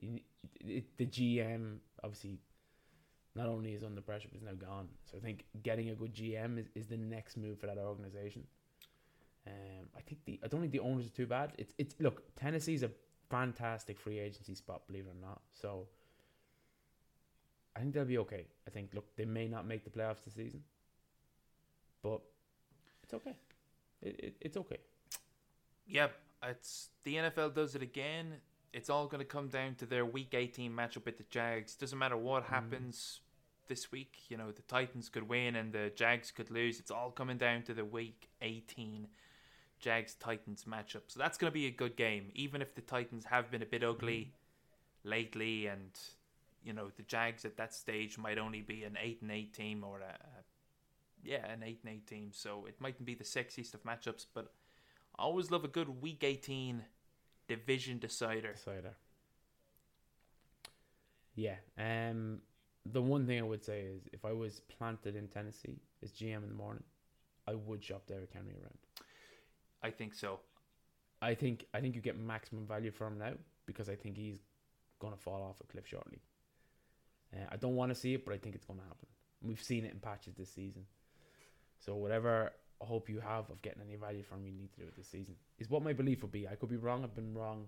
The GM obviously not only is under pressure, but is now gone. So I think getting a good GM is the next move for that organization. I don't think the owners are too bad. It's look, Tennessee's a fantastic free agency spot, believe it or not. So I think they'll be okay. I think they may not make the playoffs this season, but it's okay. It's okay. Yep, it's the NFL does it again. It's all going to come down to their Week 18 matchup with the Jags. Doesn't matter what happens this week. You know, the Titans could win and the Jags could lose. It's all coming down to the Week 18 Jags-Titans matchup. So that's going to be a good game, even if the Titans have been a bit ugly lately. And, you know, the Jags at that stage might only be an 8-8 team or an 8-8 team. So it mightn't be the sexiest of matchups, but I always love a good Week 18 division decider. Yeah. The one thing I would say is if I was planted in Tennessee as GM in the morning, I would shop Derek Henry around. I think so. I think you get maximum value from him now because I think he's gonna fall off a cliff shortly. I don't want to see it, but I think it's gonna happen. We've seen it in patches this season. So whatever hope you have of getting any value from you need to do it this season is what my belief would be. I could be wrong. I've been wrong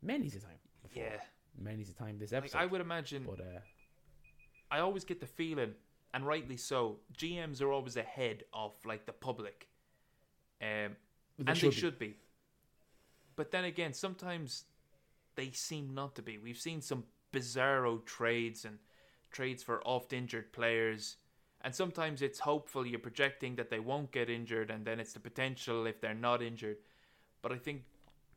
many's a time before. Yeah, many's a time this episode. I would imagine, but I always get the feeling, and rightly so, GMs are always ahead of the public, and they should be. But then again, sometimes they seem not to be. We've seen some bizarro trades for oft injured players. And sometimes it's hopeful, you're projecting that they won't get injured, and then it's the potential if they're not injured. But I think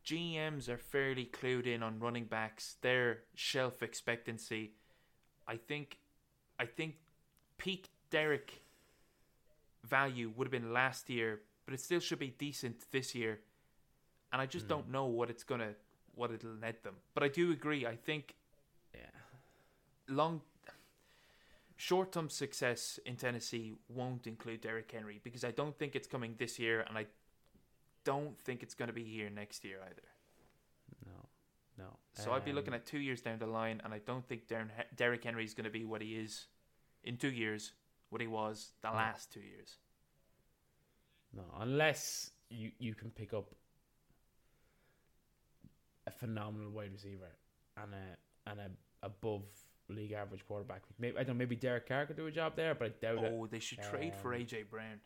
GMs are fairly clued in on running backs, their shelf expectancy. I think peak Derek value would have been last year, but it still should be decent this year. And I just don't know what it'll net them. But I do agree. I think short-term success in Tennessee won't include Derrick Henry because I don't think it's coming this year, and I don't think it's going to be here next year either. No. So I'd be looking at 2 years down the line, and I don't think Derrick Henry is going to be what he is in 2 years, what he was the last 2 years. No, unless you can pick up a phenomenal wide receiver and a above league average quarterback. Maybe Derek Carr could do a job there, but I doubt it. Oh, they should trade for AJ Brown.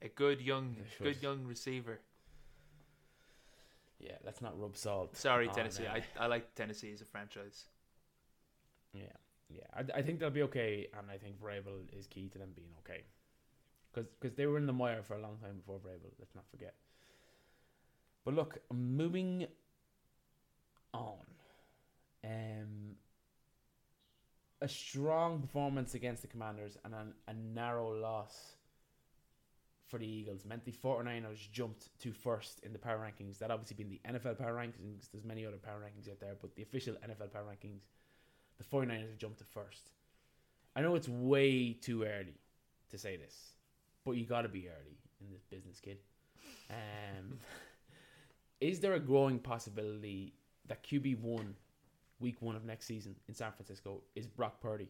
A good young receiver. Yeah, let's not rub salt. Sorry, Tennessee. I like Tennessee as a franchise. Yeah. I think they'll be okay, and I think Vrabel is key to them being okay. Because they were in the mire for a long time before Vrabel, let's not forget. But look, moving on. A strong performance against the Commanders and a narrow loss for the Eagles meant the 49ers jumped to first in the power rankings. That obviously been the NFL power rankings. There's many other power rankings out there, but the official NFL power rankings, the 49ers have jumped to first. I know it's way too early to say this, but you got to be early in this business, kid. Is there a growing possibility that QB1 Week 1 of next season in San Francisco is Brock Purdy?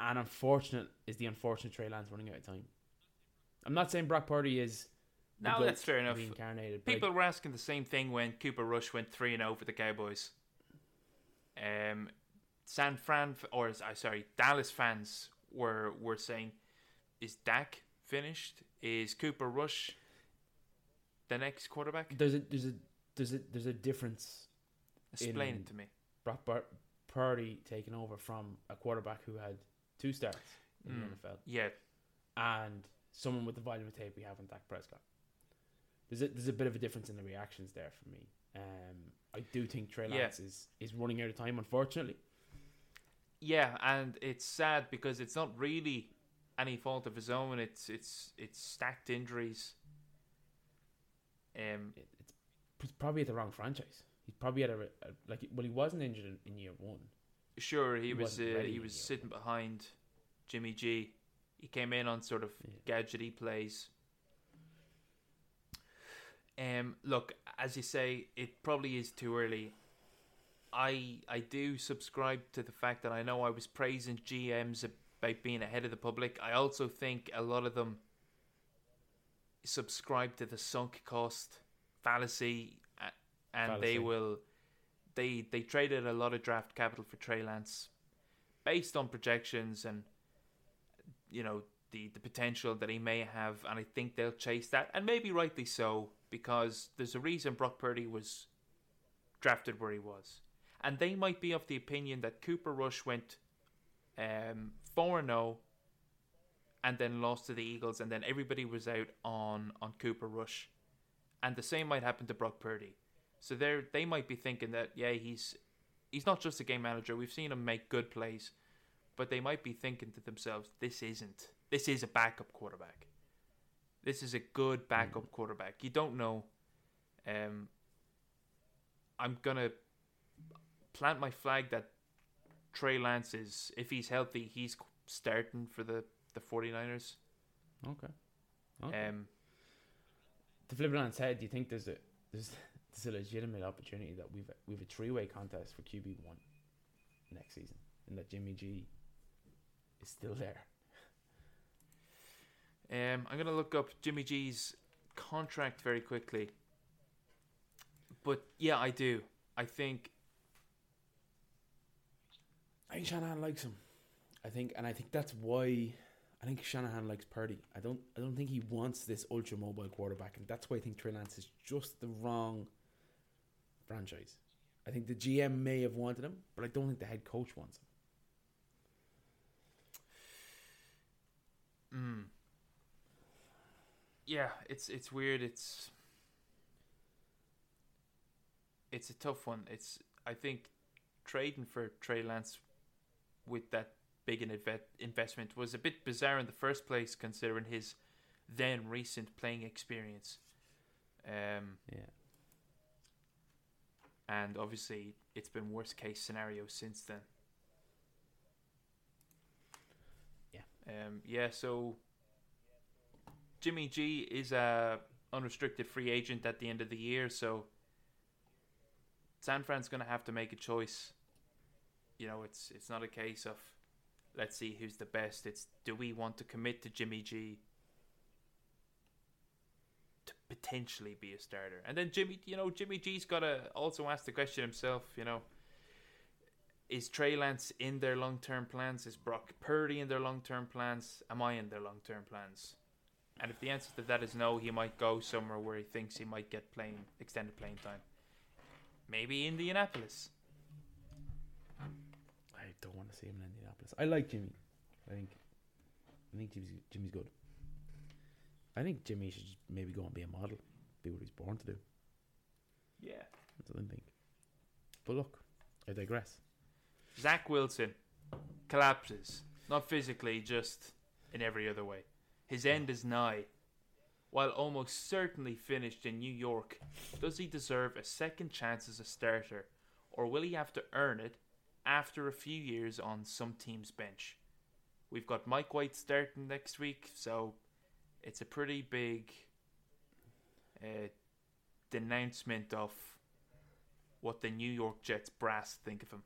And the unfortunate Trey Lance running out of time. I'm not saying Brock Purdy is that's fair enough. Reincarnated. People were asking the same thing when Cooper Rush went 3-0 for the Cowboys. Dallas fans were saying, is Dak finished? Is Cooper Rush the next quarterback? There's a difference. Explain it to me. Brock Purdy taking over from a quarterback who had two starts in the NFL. Yeah. And someone with the volume of tape we have in Dak Prescott. There's a bit of a difference in the reactions there for me. I do think Trey Lance is running out of time, unfortunately. Yeah, and it's sad because it's not really any fault of his own. It's stacked injuries. It's probably at the wrong franchise. He's probably at he wasn't injured in year one. Sure, he was sitting behind Jimmy G. He came in on sort of gadgety plays. Look, as you say, it probably is too early. I do subscribe to the fact that I know I was praising GMs about being ahead of the public. I also think a lot of them subscribe to the sunk cost fallacy, They traded a lot of draft capital for Trey Lance based on projections and, you know, the potential that he may have, and I think they'll chase that, and maybe rightly so, because there's a reason Brock Purdy was drafted where he was. And they might be of the opinion that Cooper Rush went 4-0 and then lost to the Eagles, and then everybody was out on Cooper Rush. And the same might happen to Brock Purdy. So they might be thinking that, he's not just a game manager. We've seen him make good plays. But they might be thinking to themselves, this is a backup quarterback. This is a good backup quarterback. You don't know. I'm going to plant my flag that Trey Lance is, if he's healthy, he's starting for the 49ers. Okay. To flip it on its head, do you think there's a legitimate opportunity that we've a three-way contest for QB1 next season, and that Jimmy G is still there? I'm going to look up Jimmy G's contract very quickly. But yeah, I do. I think Shanahan likes him. I think that's why Shanahan likes Purdy. I don't think he wants this ultra mobile quarterback, and that's why I think Trey Lance is just the wrong franchise. I think the GM may have wanted him, but I don't think the head coach wants him. Yeah, it's weird. It's a tough one. I think trading for Trey Lance with that big an investment was a bit bizarre in the first place, considering his then recent playing experience. And obviously it's been worst case scenario since then. So Jimmy G is a unrestricted free agent at the end of the year, so San Fran's going to have to make a choice. You know, it's not a case of let's see who's the best. It's do we want to commit to Jimmy G to potentially be a starter? And then Jimmy G's got to also ask the question himself, is Trey Lance in their long-term plans? Is Brock Purdy in their long-term plans? Am I in their long-term plans? And if the answer to that is no, he might go somewhere where he thinks he might get extended playing time. Maybe Indianapolis. I don't want to see him in Indianapolis. I like Jimmy. I think Jimmy's good. I think Jimmy should just maybe go and be a model. Be what he's born to do. Yeah. That's what I think. But look, I digress. Zach Wilson collapses. Not physically, just in every other way. His end is nigh. While almost certainly finished in New York, does he deserve a second chance as a starter, or will he have to earn it after a few years on some team's bench? We've got Mike White starting next week, so it's a pretty big denouncement of what the New York Jets brass think of him.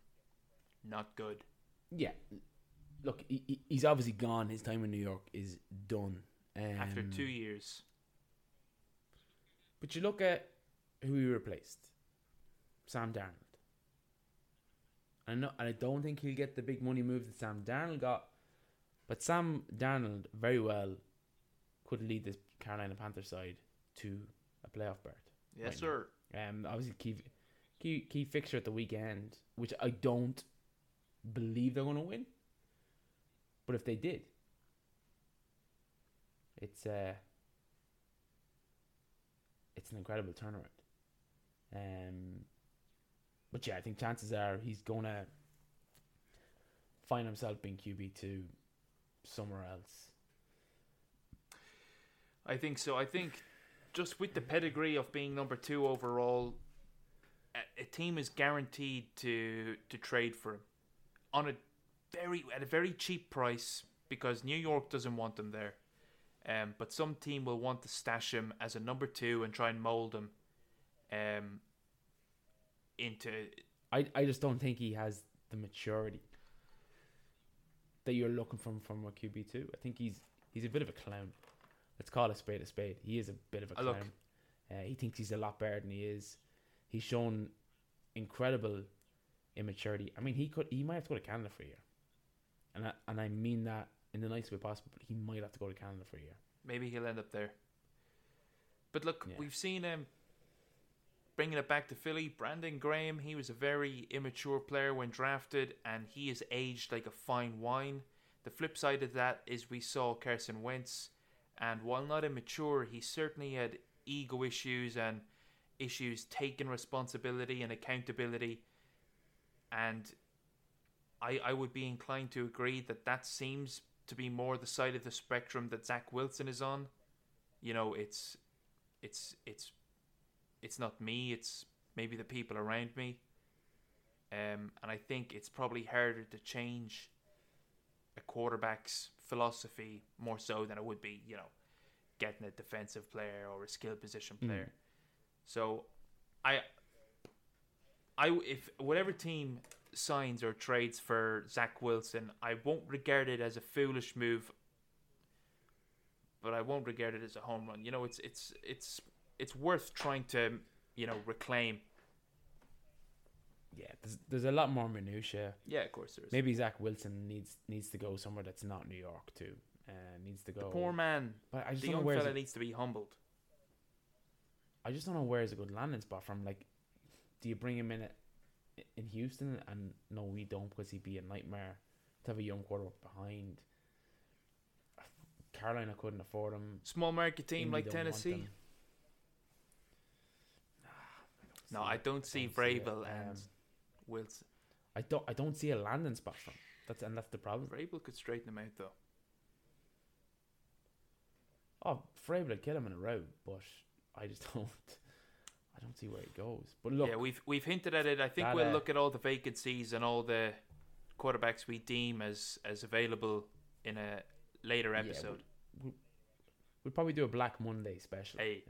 Not good. Yeah. Look, he's obviously gone. His time in New York is done. After 2 years. But you look at who he replaced. Sam Darnold. And I don't think he'll get the big money move that Sam Darnold got. But Sam Darnold very well could lead this Carolina Panthers side to a playoff berth. Yes, right sir. Obviously, key fixture at the weekend, which I don't believe they're going to win. But if they did, it's an incredible turnaround. But yeah, I think chances are he's going to find himself being QB2 somewhere else. I think so. I think just with the pedigree of being number 2 overall, a team is guaranteed to trade for him on a very cheap price because New York doesn't want them there. But some team will want to stash him as a number 2 and try and mold him into... I just don't think he has the maturity that you're looking from a QB2. I think he's a bit of a clown. Let's call a spade a spade. He is a bit of a clown. He thinks he's a lot better than he is. He's shown incredible immaturity. I mean, he might have to go to Canada for a year. And I mean that in the nicest way possible, but he might have to go to Canada for a year. Maybe he'll end up there. But look, yeah. We've seen him, bringing it back to Philly, Brandon Graham, he was a very immature player when drafted, and he is aged like a fine wine. The flip side of that is we saw Carson Wentz, and while not immature, he certainly had ego issues and issues taking responsibility and accountability. And I would be inclined to agree that seems to be more the side of the spectrum that Zach Wilson is on. You know, it's not me, it's maybe the people around me. And I think it's probably harder to change a quarterback's philosophy more so than it would be, you know, getting a defensive player or a skill position player. Mm. So if whatever team signs or trades for Zach Wilson, I won't regard it as a foolish move, but I won't regard it as a home run. You know, it's worth trying to, you know, reclaim. Yeah, there's a lot more minutiae. Yeah, of course there is. Maybe Zach Wilson needs to go somewhere that's not New York too. Needs to go. The poor man. But I just don't know where the young fella needs to be humbled. I just don't know where is a good landing spot from. Like, do you bring him in Houston? And no, we don't, because he'd be a nightmare to have a young quarterback behind. Carolina couldn't afford him. Small market team like Tennessee. No, I don't see Vrabel and Wilson. I don't see a landing spot from. That's the problem. Vrabel could straighten him out though. Oh, Vrabel would kill him in a row, but I don't see where it goes. But look, yeah, we've hinted at it. I think we'll look at all the vacancies and all the quarterbacks we deem as available in a later episode. Yeah, we'll probably do a Black Monday special. Hey.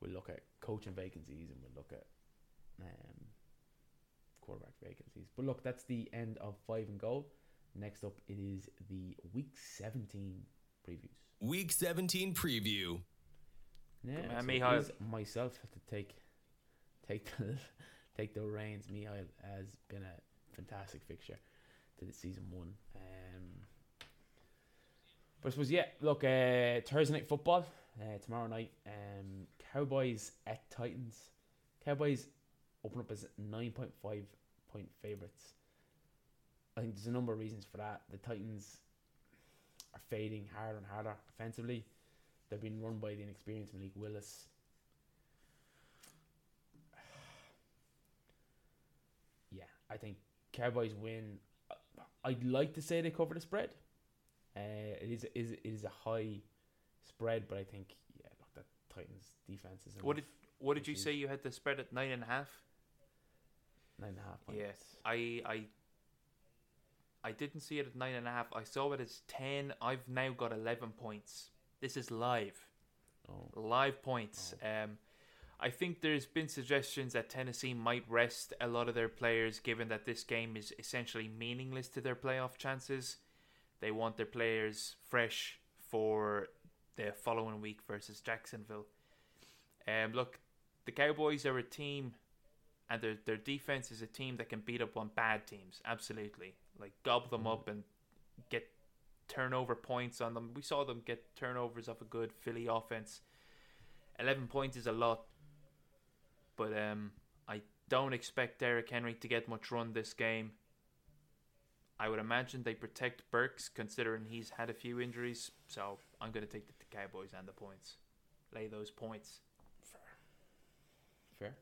We'll look at coaching vacancies and we'll look at quarterback vacancies. But look, that's the end of 5 and Goal. Next up, it is the Week 17 previews. Week 17 preview. Yeah, so Mihail. Myself have to take the reins. Mihail has been a fantastic fixture to the season 1. But I suppose, yeah, look, Thursday night football, tomorrow night, Cowboys at Titans. Cowboys open up as 9.5 point favourites. I think there's a number of reasons for that. The Titans are fading harder and harder offensively. They've been run by the inexperienced Malik Willis. Yeah, I think Cowboys win. I'd like to say they cover the spread. It is a high spread, but I think look, that Titans defense is. What did you say you had the spread at 9.5? 9.5 points. Yes, I didn't see it at 9.5. I saw it as 10. I've now got 11 points. This is live, live points. Oh. I think there's been suggestions that Tennessee might rest a lot of their players, given that this game is essentially meaningless to their playoff chances. They want their players fresh for the following week versus Jacksonville. Look, the Cowboys are a team, and their defense is a team that can beat up on bad teams. Absolutely, like gobble them up and get turnover points on them. We saw them get turnovers off a good Philly offense. 11 points is a lot, but I don't expect Derek Henry to get much run this game. I would imagine they protect Burks, considering he's had a few injuries. So I'm going to take the Cowboys and the points. Lay those points. Fair. Fair.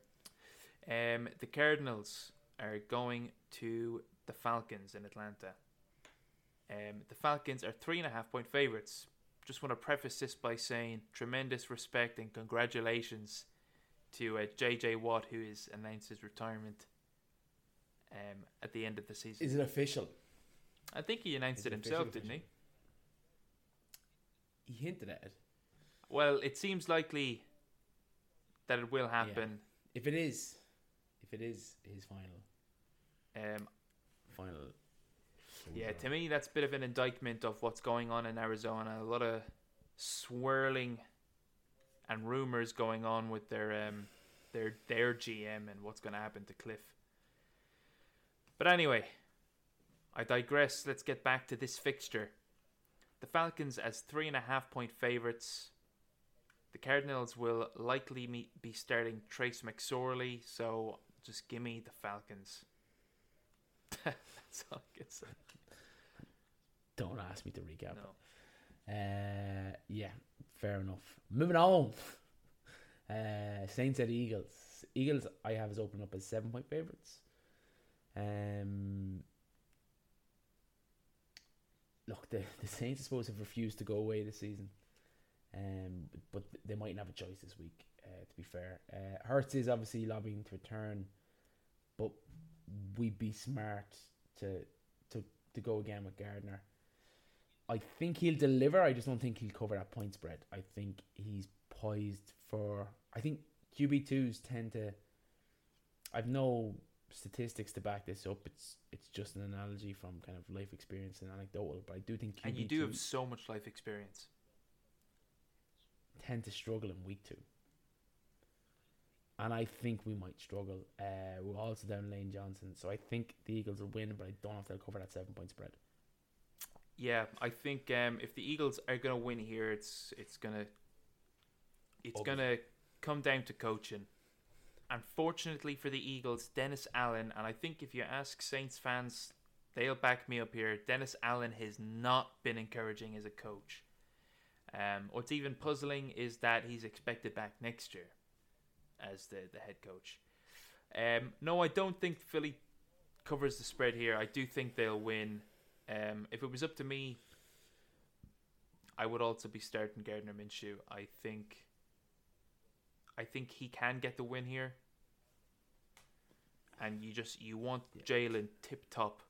The Cardinals are going to the Falcons in Atlanta. The Falcons are 3.5-point favorites. Just want to preface this by saying tremendous respect and congratulations to JJ Watt, who has announced his retirement at the end of the season. Is it official? I think he announced it himself, didn't he? He hinted at it. Well, it seems likely that it will happen. Yeah. If it is his final. Yeah, to me, that's a bit of an indictment of what's going on in Arizona. A lot of swirling and rumors going on with their GM and what's going to happen to Cliff. But anyway, I digress. Let's get back to this fixture. The Falcons as 3.5-point favorites. The Cardinals will likely be starting Trace McSorley, so just give me the Falcons. That's all I can say. Don't ask me to recap. No. Yeah, fair enough. Moving on. Saints at Eagles. Eagles, I have is opening up as 7-point favorites. Look, the Saints I suppose have refused to go away this season. But they mightn't have a choice this week. To be fair, Hurts is obviously lobbying to return, but we'd be smart to go again with Gardner. I think he'll deliver. I just don't think he'll cover that point spread. I think he's poised for... I think QB2s tend to... I've no statistics to back this up. It's just an analogy from kind of life experience and anecdotal, but I do think QB2s... And you do have so much life experience. ...tend to struggle in week two. And I think we might struggle. We're also down Lane Johnson. So I think the Eagles will win, but I don't know if they'll cover that 7-point spread. Yeah, I think if the Eagles are going to win here, it's gonna come down to coaching. Unfortunately for the Eagles, Dennis Allen, and I think if you ask Saints fans, they'll back me up here. Dennis Allen has not been encouraging as a coach. What's even puzzling is that he's expected back next year as the head coach. No, I don't think Philly covers the spread here. I do think they'll win. If it was up to me, I would also be starting Gardner Minshew. I think he can get the win here. And you want Jalen tip top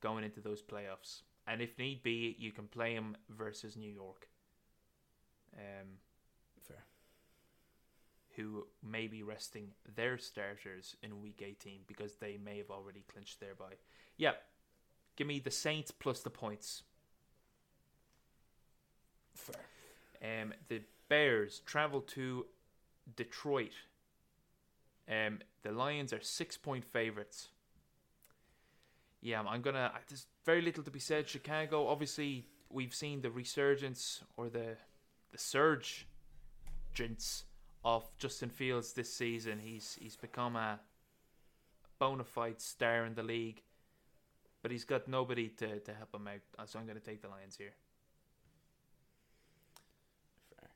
going into those playoffs. And if need be, you can play him versus New York. Fair. Who may be resting their starters in Week 18 because they may have already clinched thereby. Yeah, give me the Saints plus the points. Fair. The Bears travel to Detroit. The Lions are 6-point favorites. Yeah, there's very little to be said. Chicago, obviously, we've seen the resurgence or the surge of Justin Fields this season. He's become a bona fide star in the league, but he's got nobody to help him out. So I'm going to take the Lions here. Fair.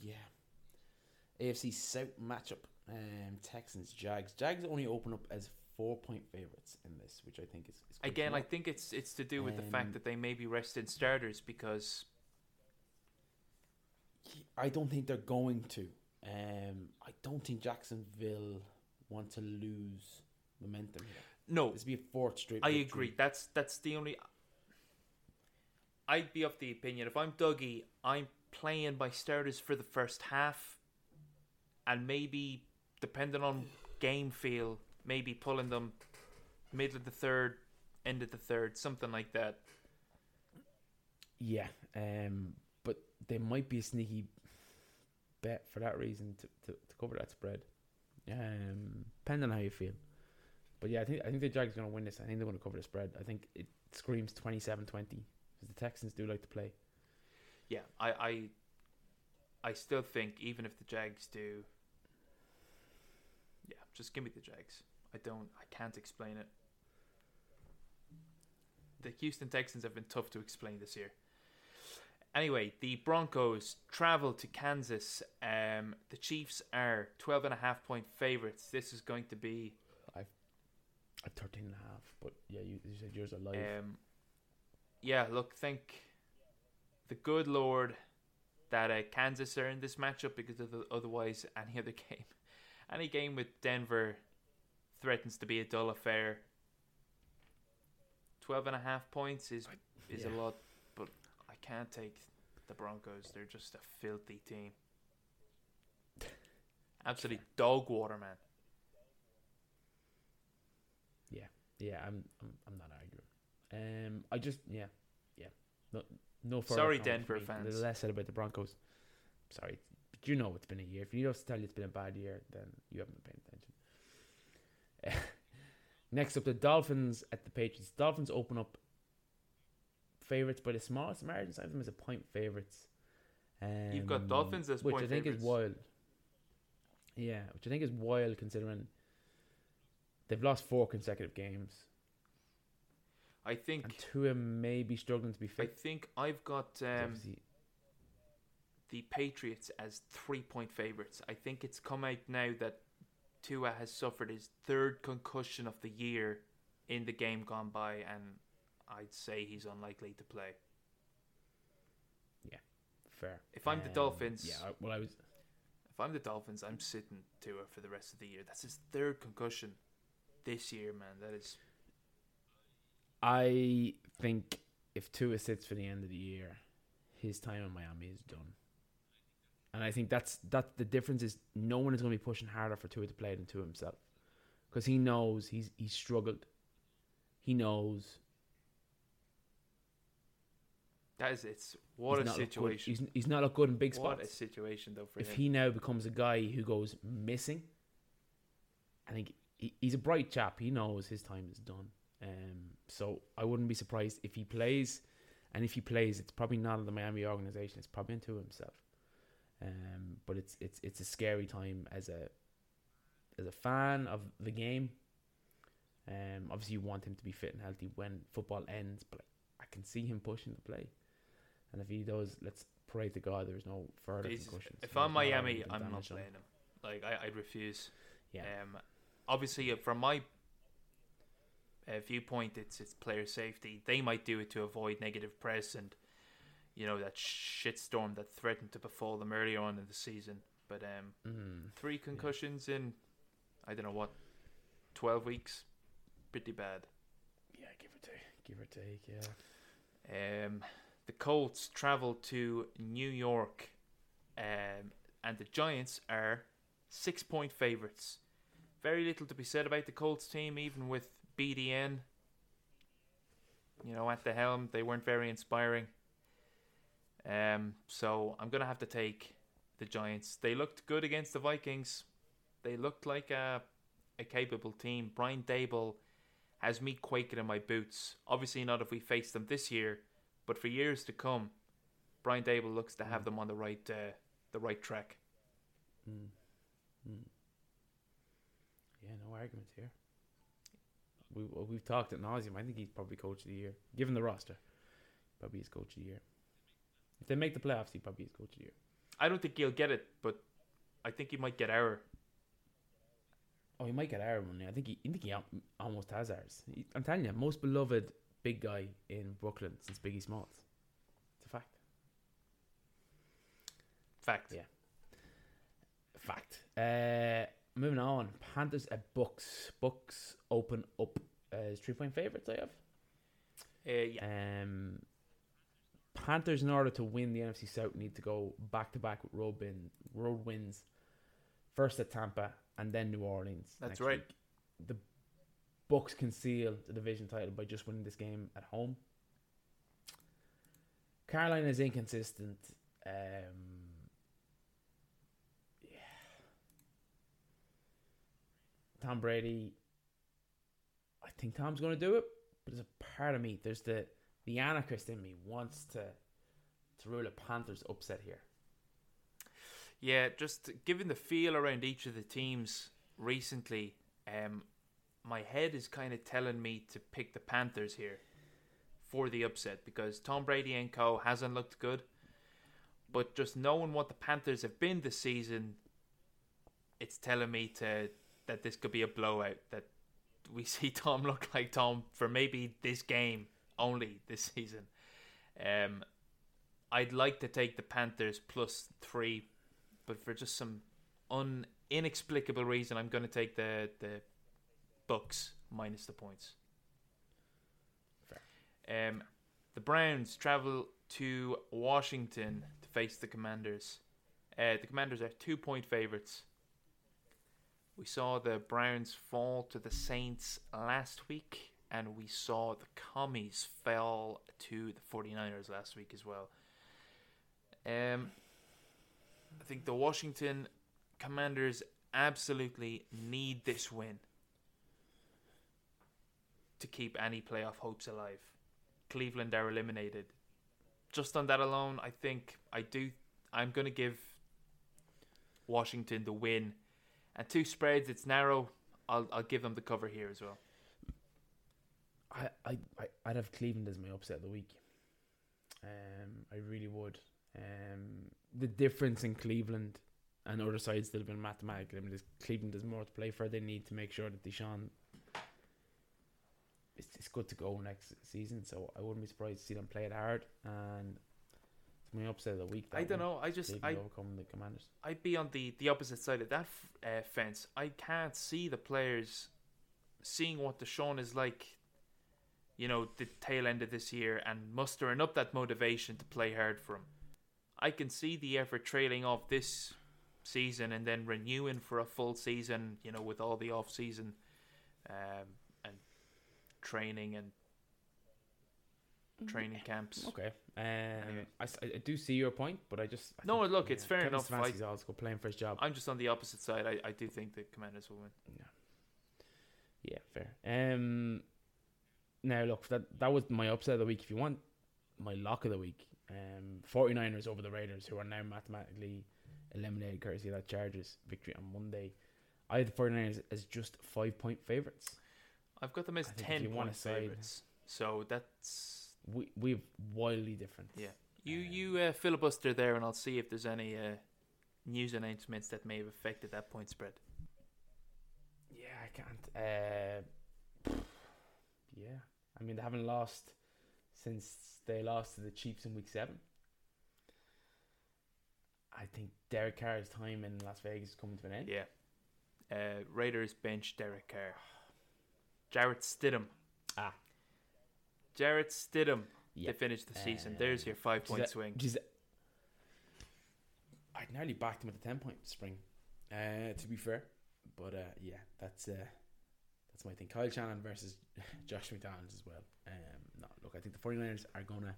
Yeah. AFC South matchup. Texans, Jags. Jags only open up as 4-point favorites in this, which I think is again. Smart. I think it's to do with the fact that they may be resting starters because. I don't think they're going to. I don't think Jacksonville want to lose momentum here. No, this would be a fourth straight. I agree. That's the only. I'd be of the opinion if I'm Dougie, I'm playing my starters for the first half, and maybe depending on game feel, maybe pulling them middle of the third, end of the third, something like that. Yeah. But they might be a sneaky bet for that reason to cover that spread. Depending on how you feel. But yeah, I think the Jags are going to win this. I think they're going to cover the spread. I think it screams 27-20 because the Texans do like to play. Yeah, I still think even if the Jags do, yeah, just give me the Jags. I can't explain it. The Houston Texans have been tough to explain this year. Anyway, the Broncos travel to Kansas. The Chiefs are 12.5-point favorites. This is going to be... I've 13.5, but yeah, you said yours are live. Yeah, look, thank the good Lord that Kansas are in this matchup, because otherwise any game with Denver threatens to be a dull affair. 12.5 points is a lot, but I can't take the Broncos. They're just a filthy team. Absolutely dog water, man. Yeah, I'm not arguing. I just no further. Sorry, Denver fans. The less said about the Broncos. Sorry, but you know it's been a year. If you don't tell you it's been a bad year, then you haven't been paying attention. Next up, the Dolphins at the Patriots. Dolphins open up favorites by the smallest margin. I have them as a point favorites. You've got Dolphins as point favorites, which I think is wild. Yeah, which I think is wild considering they've lost 4 consecutive games. I think... And Tua may be struggling to be fit. I think I've got the Patriots as 3-point favourites. I think it's come out now that Tua has suffered his 3rd concussion of the year in the game gone by, and I'd say he's unlikely to play. Yeah, fair. If I'm the Dolphins... Yeah, well, If I'm the Dolphins, I'm sitting Tua for the rest of the year. That's his 3rd concussion this year, man. That is... I think if Tua sits for the end of the year, his time in Miami is done. And I think that's the difference is no one is going to be pushing harder for Tua to play than Tua himself. Because he knows he's struggled. He knows. That is, it's... What a situation. He's not looked good in big spots. What a situation, though, for him. If he now becomes a guy who goes missing, I think... He's a bright chap. He knows his time is done. So I wouldn't be surprised if he plays. And if he plays, it's probably not in the Miami organization. It's probably into himself. But it's a scary time as a fan of the game. Obviously, you want him to be fit and healthy when football ends. But I can see him pushing to play. And if he does, let's pray to God there's no further concussions. If I'm Miami, I'm not playing him. Like I'd refuse. Yeah. Obviously, from my viewpoint, it's player safety. They might do it to avoid negative press and, that shitstorm that threatened to befall them earlier on in the season. But 3 concussions in, I don't know what, 12 weeks? Pretty bad. Yeah, give or take, yeah. The Colts travel to New York, and the Giants are 6-point favourites. Very little to be said about the Colts team, even with BDN. At the helm, they weren't very inspiring. So I'm going to have to take the Giants. They looked good against the Vikings. They looked like a capable team. Brian Daboll has me quaking in my boots. Obviously not if we face them this year, but for years to come, Brian Daboll looks to have them on the right track. Yeah, no arguments here. We've talked at nauseum. I think he's probably coach of the year, given the roster. Probably is coach of the year. If they make the playoffs, he probably is coach of the year. I don't think he'll get it, but I think he might get our... Oh, he might get our one. I think he almost has ours. I'm telling you, most beloved big guy in Brooklyn since Biggie Smalls. It's a fact. Fact. Yeah. Fact. Moving on, Panthers at Bucks. Bucks open up as 3-point favourites, I have. Yeah. Panthers, in order to win the NFC South, need to go back-to-back with road wins. First at Tampa and then New Orleans. That's right. Week. The Bucks can seal the division title by just winning this game at home. Carolina is inconsistent. Tom Brady, I think Tom's going to do it, but there's a part of me, there's the anarchist in me wants to rule a Panthers upset here. Yeah, just given the feel around each of the teams recently, my head is kind of telling me to pick the Panthers here for the upset because Tom Brady and co hasn't looked good. But just knowing what the Panthers have been this season, it's telling me that this could be a blowout, that we see Tom look like Tom for maybe this game only this season. I'd like to take the Panthers +3, but for just some inexplicable reason, I'm going to take the Bucs minus the points. Fair. The Browns travel to Washington to face the Commanders. The Commanders are 2-point favorites. We saw the Browns fall to the Saints last week, and we saw the Commies fell to the 49ers last week as well. I think the Washington Commanders absolutely need this win to keep any playoff hopes alive. Cleveland are eliminated. Just on that alone, I think I'm going to give Washington the win. And two spreads, it's narrow. I'll give them the cover here as well. I'd have Cleveland as my upset of the week. I really would. The difference in Cleveland and other sides that have been mathematical, I mean, Cleveland has more to play for. They need to make sure that Deshaun is good to go next season. So I wouldn't be surprised to see them play it hard. And it's my upset of the week. I don't know. I overcome the Commanders. I'd be on the opposite side of that fence. I can't see the players seeing what Deshaun is like, the tail end of this year, and mustering up that motivation to play hard for him. I can see the effort trailing off this season and then renewing for a full season, with all the off-season and training and training camps. Okay. Anyway. I do see your point, but I think it's fair enough. Stefanski's also playing for his job. I'm just on the opposite side. I do think the Commanders will win. Yeah, fair. Now, look, that was my upset of the week. If you want my lock of the week, 49ers over the Raiders, who are now mathematically eliminated courtesy of that Chargers victory on Monday. I had the 49ers as just 5-point favourites. I've got them as 10-point favourites. So that's... We're wildly different. Yeah. You filibuster there, and I'll see if there's any news announcements that may have affected that point spread. Yeah, I can't... Yeah, I mean, they haven't lost since they lost to the Chiefs in Week 7. I think Derek Carr's time in Las Vegas is coming to an end. Yeah. Raiders bench Derek Carr. Jarrett Stidham. Jarrett Stidham to finish the season. There's your 5-point swing. I'd nearly backed him at the 10-point swing, to be fair. But that's my thing. Kyle Shannon versus Josh McDaniels as well. No, look, I think the 49ers are going to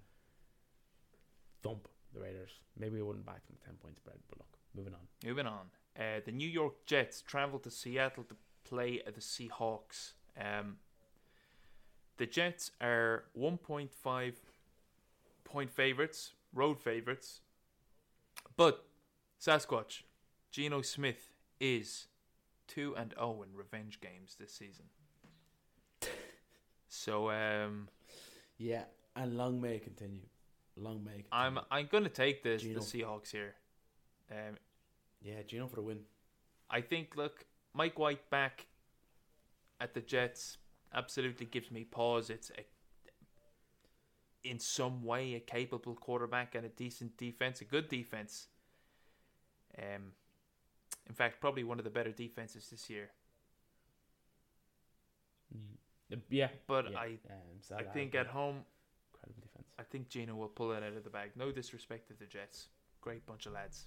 dump the Raiders. Maybe I wouldn't back them 10-point spread, but look, moving on. The New York Jets travel to Seattle to play the Seahawks. The Jets are 1.5-point favorites, road favorites. But Sasquatch, Geno Smith is 2-0 in revenge games this season. So yeah, and long may it continue. I'm gonna take the Seahawks here. Yeah, Gino for the win. I think, look, Mike White back at the Jets absolutely gives me pause. It's in some way a capable quarterback and a decent defense, a good defense. In fact, probably one of the better defenses this year. Yeah. But yeah. I think at home, incredible defense. I think Gino will pull that out of the bag. No disrespect to the Jets. Great bunch of lads.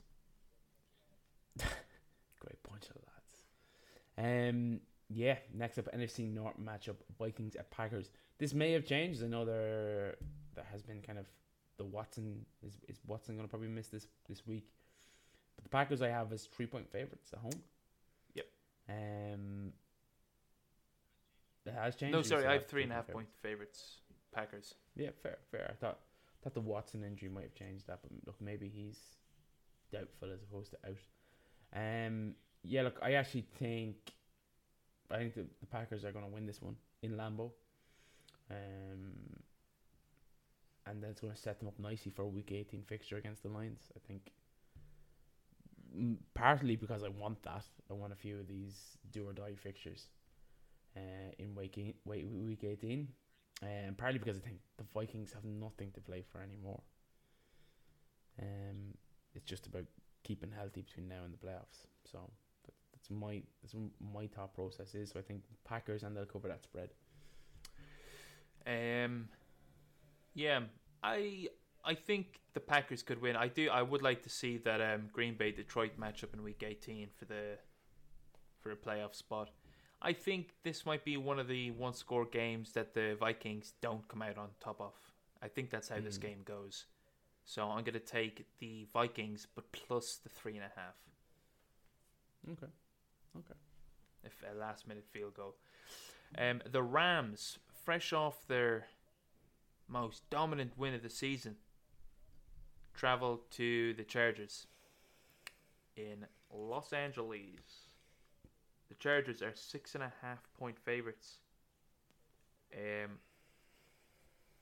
Yeah, next up, NFC North matchup, Vikings at Packers. This may have changed. I know there has been kind of the Watson. Is Watson going to probably miss this week? But the Packers I have as 3-point favorites at home. Yep. That has changed. No, sorry, I have 3.5-point favorites. Packers. Yeah, fair. I thought the Watson injury might have changed that, but look, maybe he's doubtful as opposed to out. Yeah, look, I think the Packers are going to win this one in Lambeau. and that's going to set them up nicely for a Week 18 fixture against the Lions, I think. Partly because I want that. I want a few of these do-or-die fixtures in Week 18. And partly because I think the Vikings have nothing to play for anymore. It's just about keeping healthy between now and the playoffs. So that's my thought process is. So I think Packers, and they'll cover that spread. Yeah, I think the Packers could win. I would like to see that Green Bay Detroit matchup in Week 18 for a playoff spot. I think this might be one of the one-score games that the Vikings don't come out on top of. I think that's how this game goes. So I'm going to take the Vikings, but plus the 3.5. Okay. If a last-minute field goal. The Rams, fresh off their most dominant win of the season, travel to the Chargers in Los Angeles. The Chargers are 6.5 point favorites.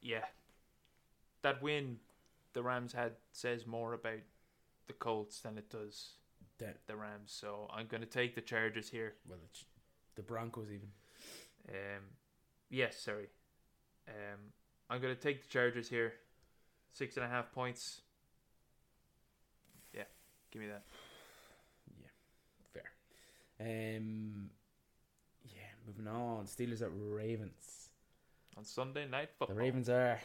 Yeah, that win the Rams had says more about the Colts than it does the Rams. So I'm going to take the Chargers here. Well, the Broncos even. Yes, sorry. I'm going to take the Chargers here. 6.5 points. Yeah, give me that. Moving on. Steelers at Ravens on Sunday Night Football. The Ravens are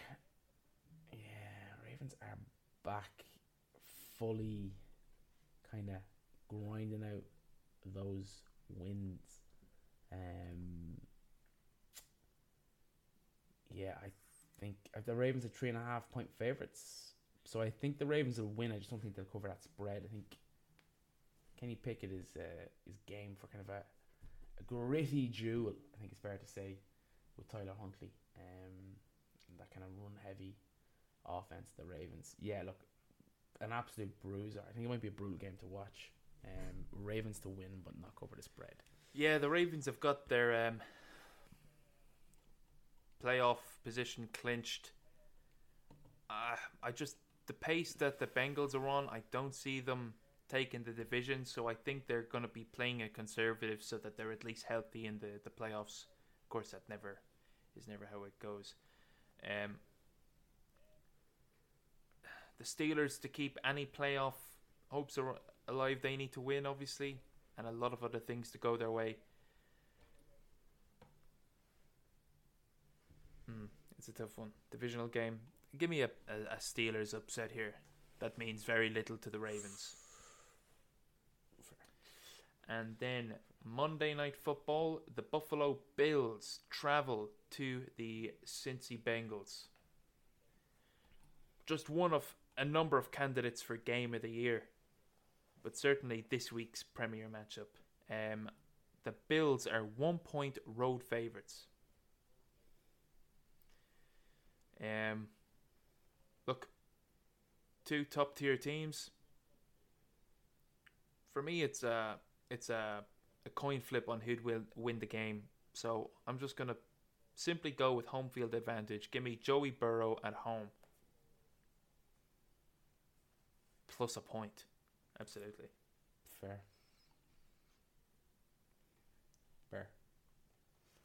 back, fully kind of grinding out those wins. I think the Ravens are 3.5 point favorites, so I think the Ravens will win. I just don't think they'll cover that spread. I think Kenny Pickett is game for kind of a gritty duel, I think it's fair to say, with Tyler Huntley. That kind of run-heavy offense, the Ravens. Yeah, look, an absolute bruiser. I think it might be a brutal game to watch. Ravens to win, but not cover the spread. Yeah, the Ravens have got their playoff position clinched. The pace that the Bengals are on, I don't see them taking the division, so I think they're going to be playing a conservative so that they're at least healthy in the playoffs. Of course, that is never how it goes. The Steelers, to keep any playoff hopes are alive, they need to win, obviously, and a lot of other things to go their way. It's a tough one. Divisional game. Give me a Steelers upset here. That means very little to the Ravens. And then Monday Night Football, the Buffalo Bills travel to the Cincy Bengals. Just one of a number of candidates for Game of the Year, but certainly this week's premier matchup. The Bills are 1 point road favourites. Look, two top tier teams. For me, it's a coin flip on who'd win the game. So I'm just going to simply go with home field advantage. Give me Joey Burrow at home. Plus a point. Absolutely. Fair.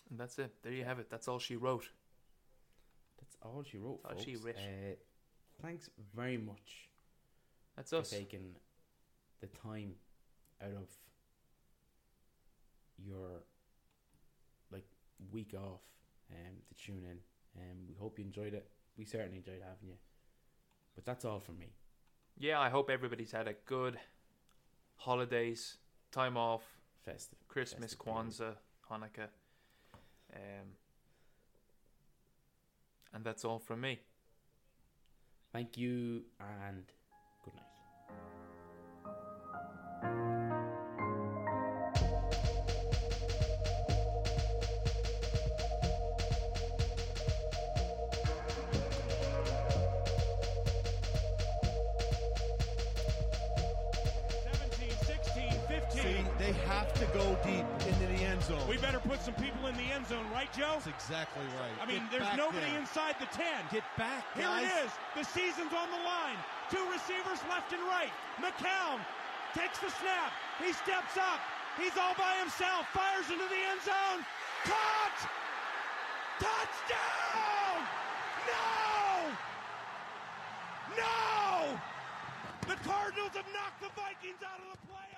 And that's it. There you have it. That's all she wrote. That's all she wrote. Thanks very much. That's us. For taking the time out of your week off to tune in. We hope you enjoyed it. We certainly enjoyed having you. But that's all from me. Yeah, I hope everybody's had a good holidays, time off, festive Christmas, Kwanzaa, Hanukkah. And that's all from me. Thank you and good night. They have to go deep in into the end zone. We better put some people in the end zone, right, Joe? That's exactly right. I mean, there's nobody inside the 10. Get back, guys. Here it is. The season's on the line. Two receivers left and right. McCown takes the snap. He steps up. He's all by himself. Fires into the end zone. Caught! Touchdown! No! No! The Cardinals have knocked the Vikings out of the playoffs.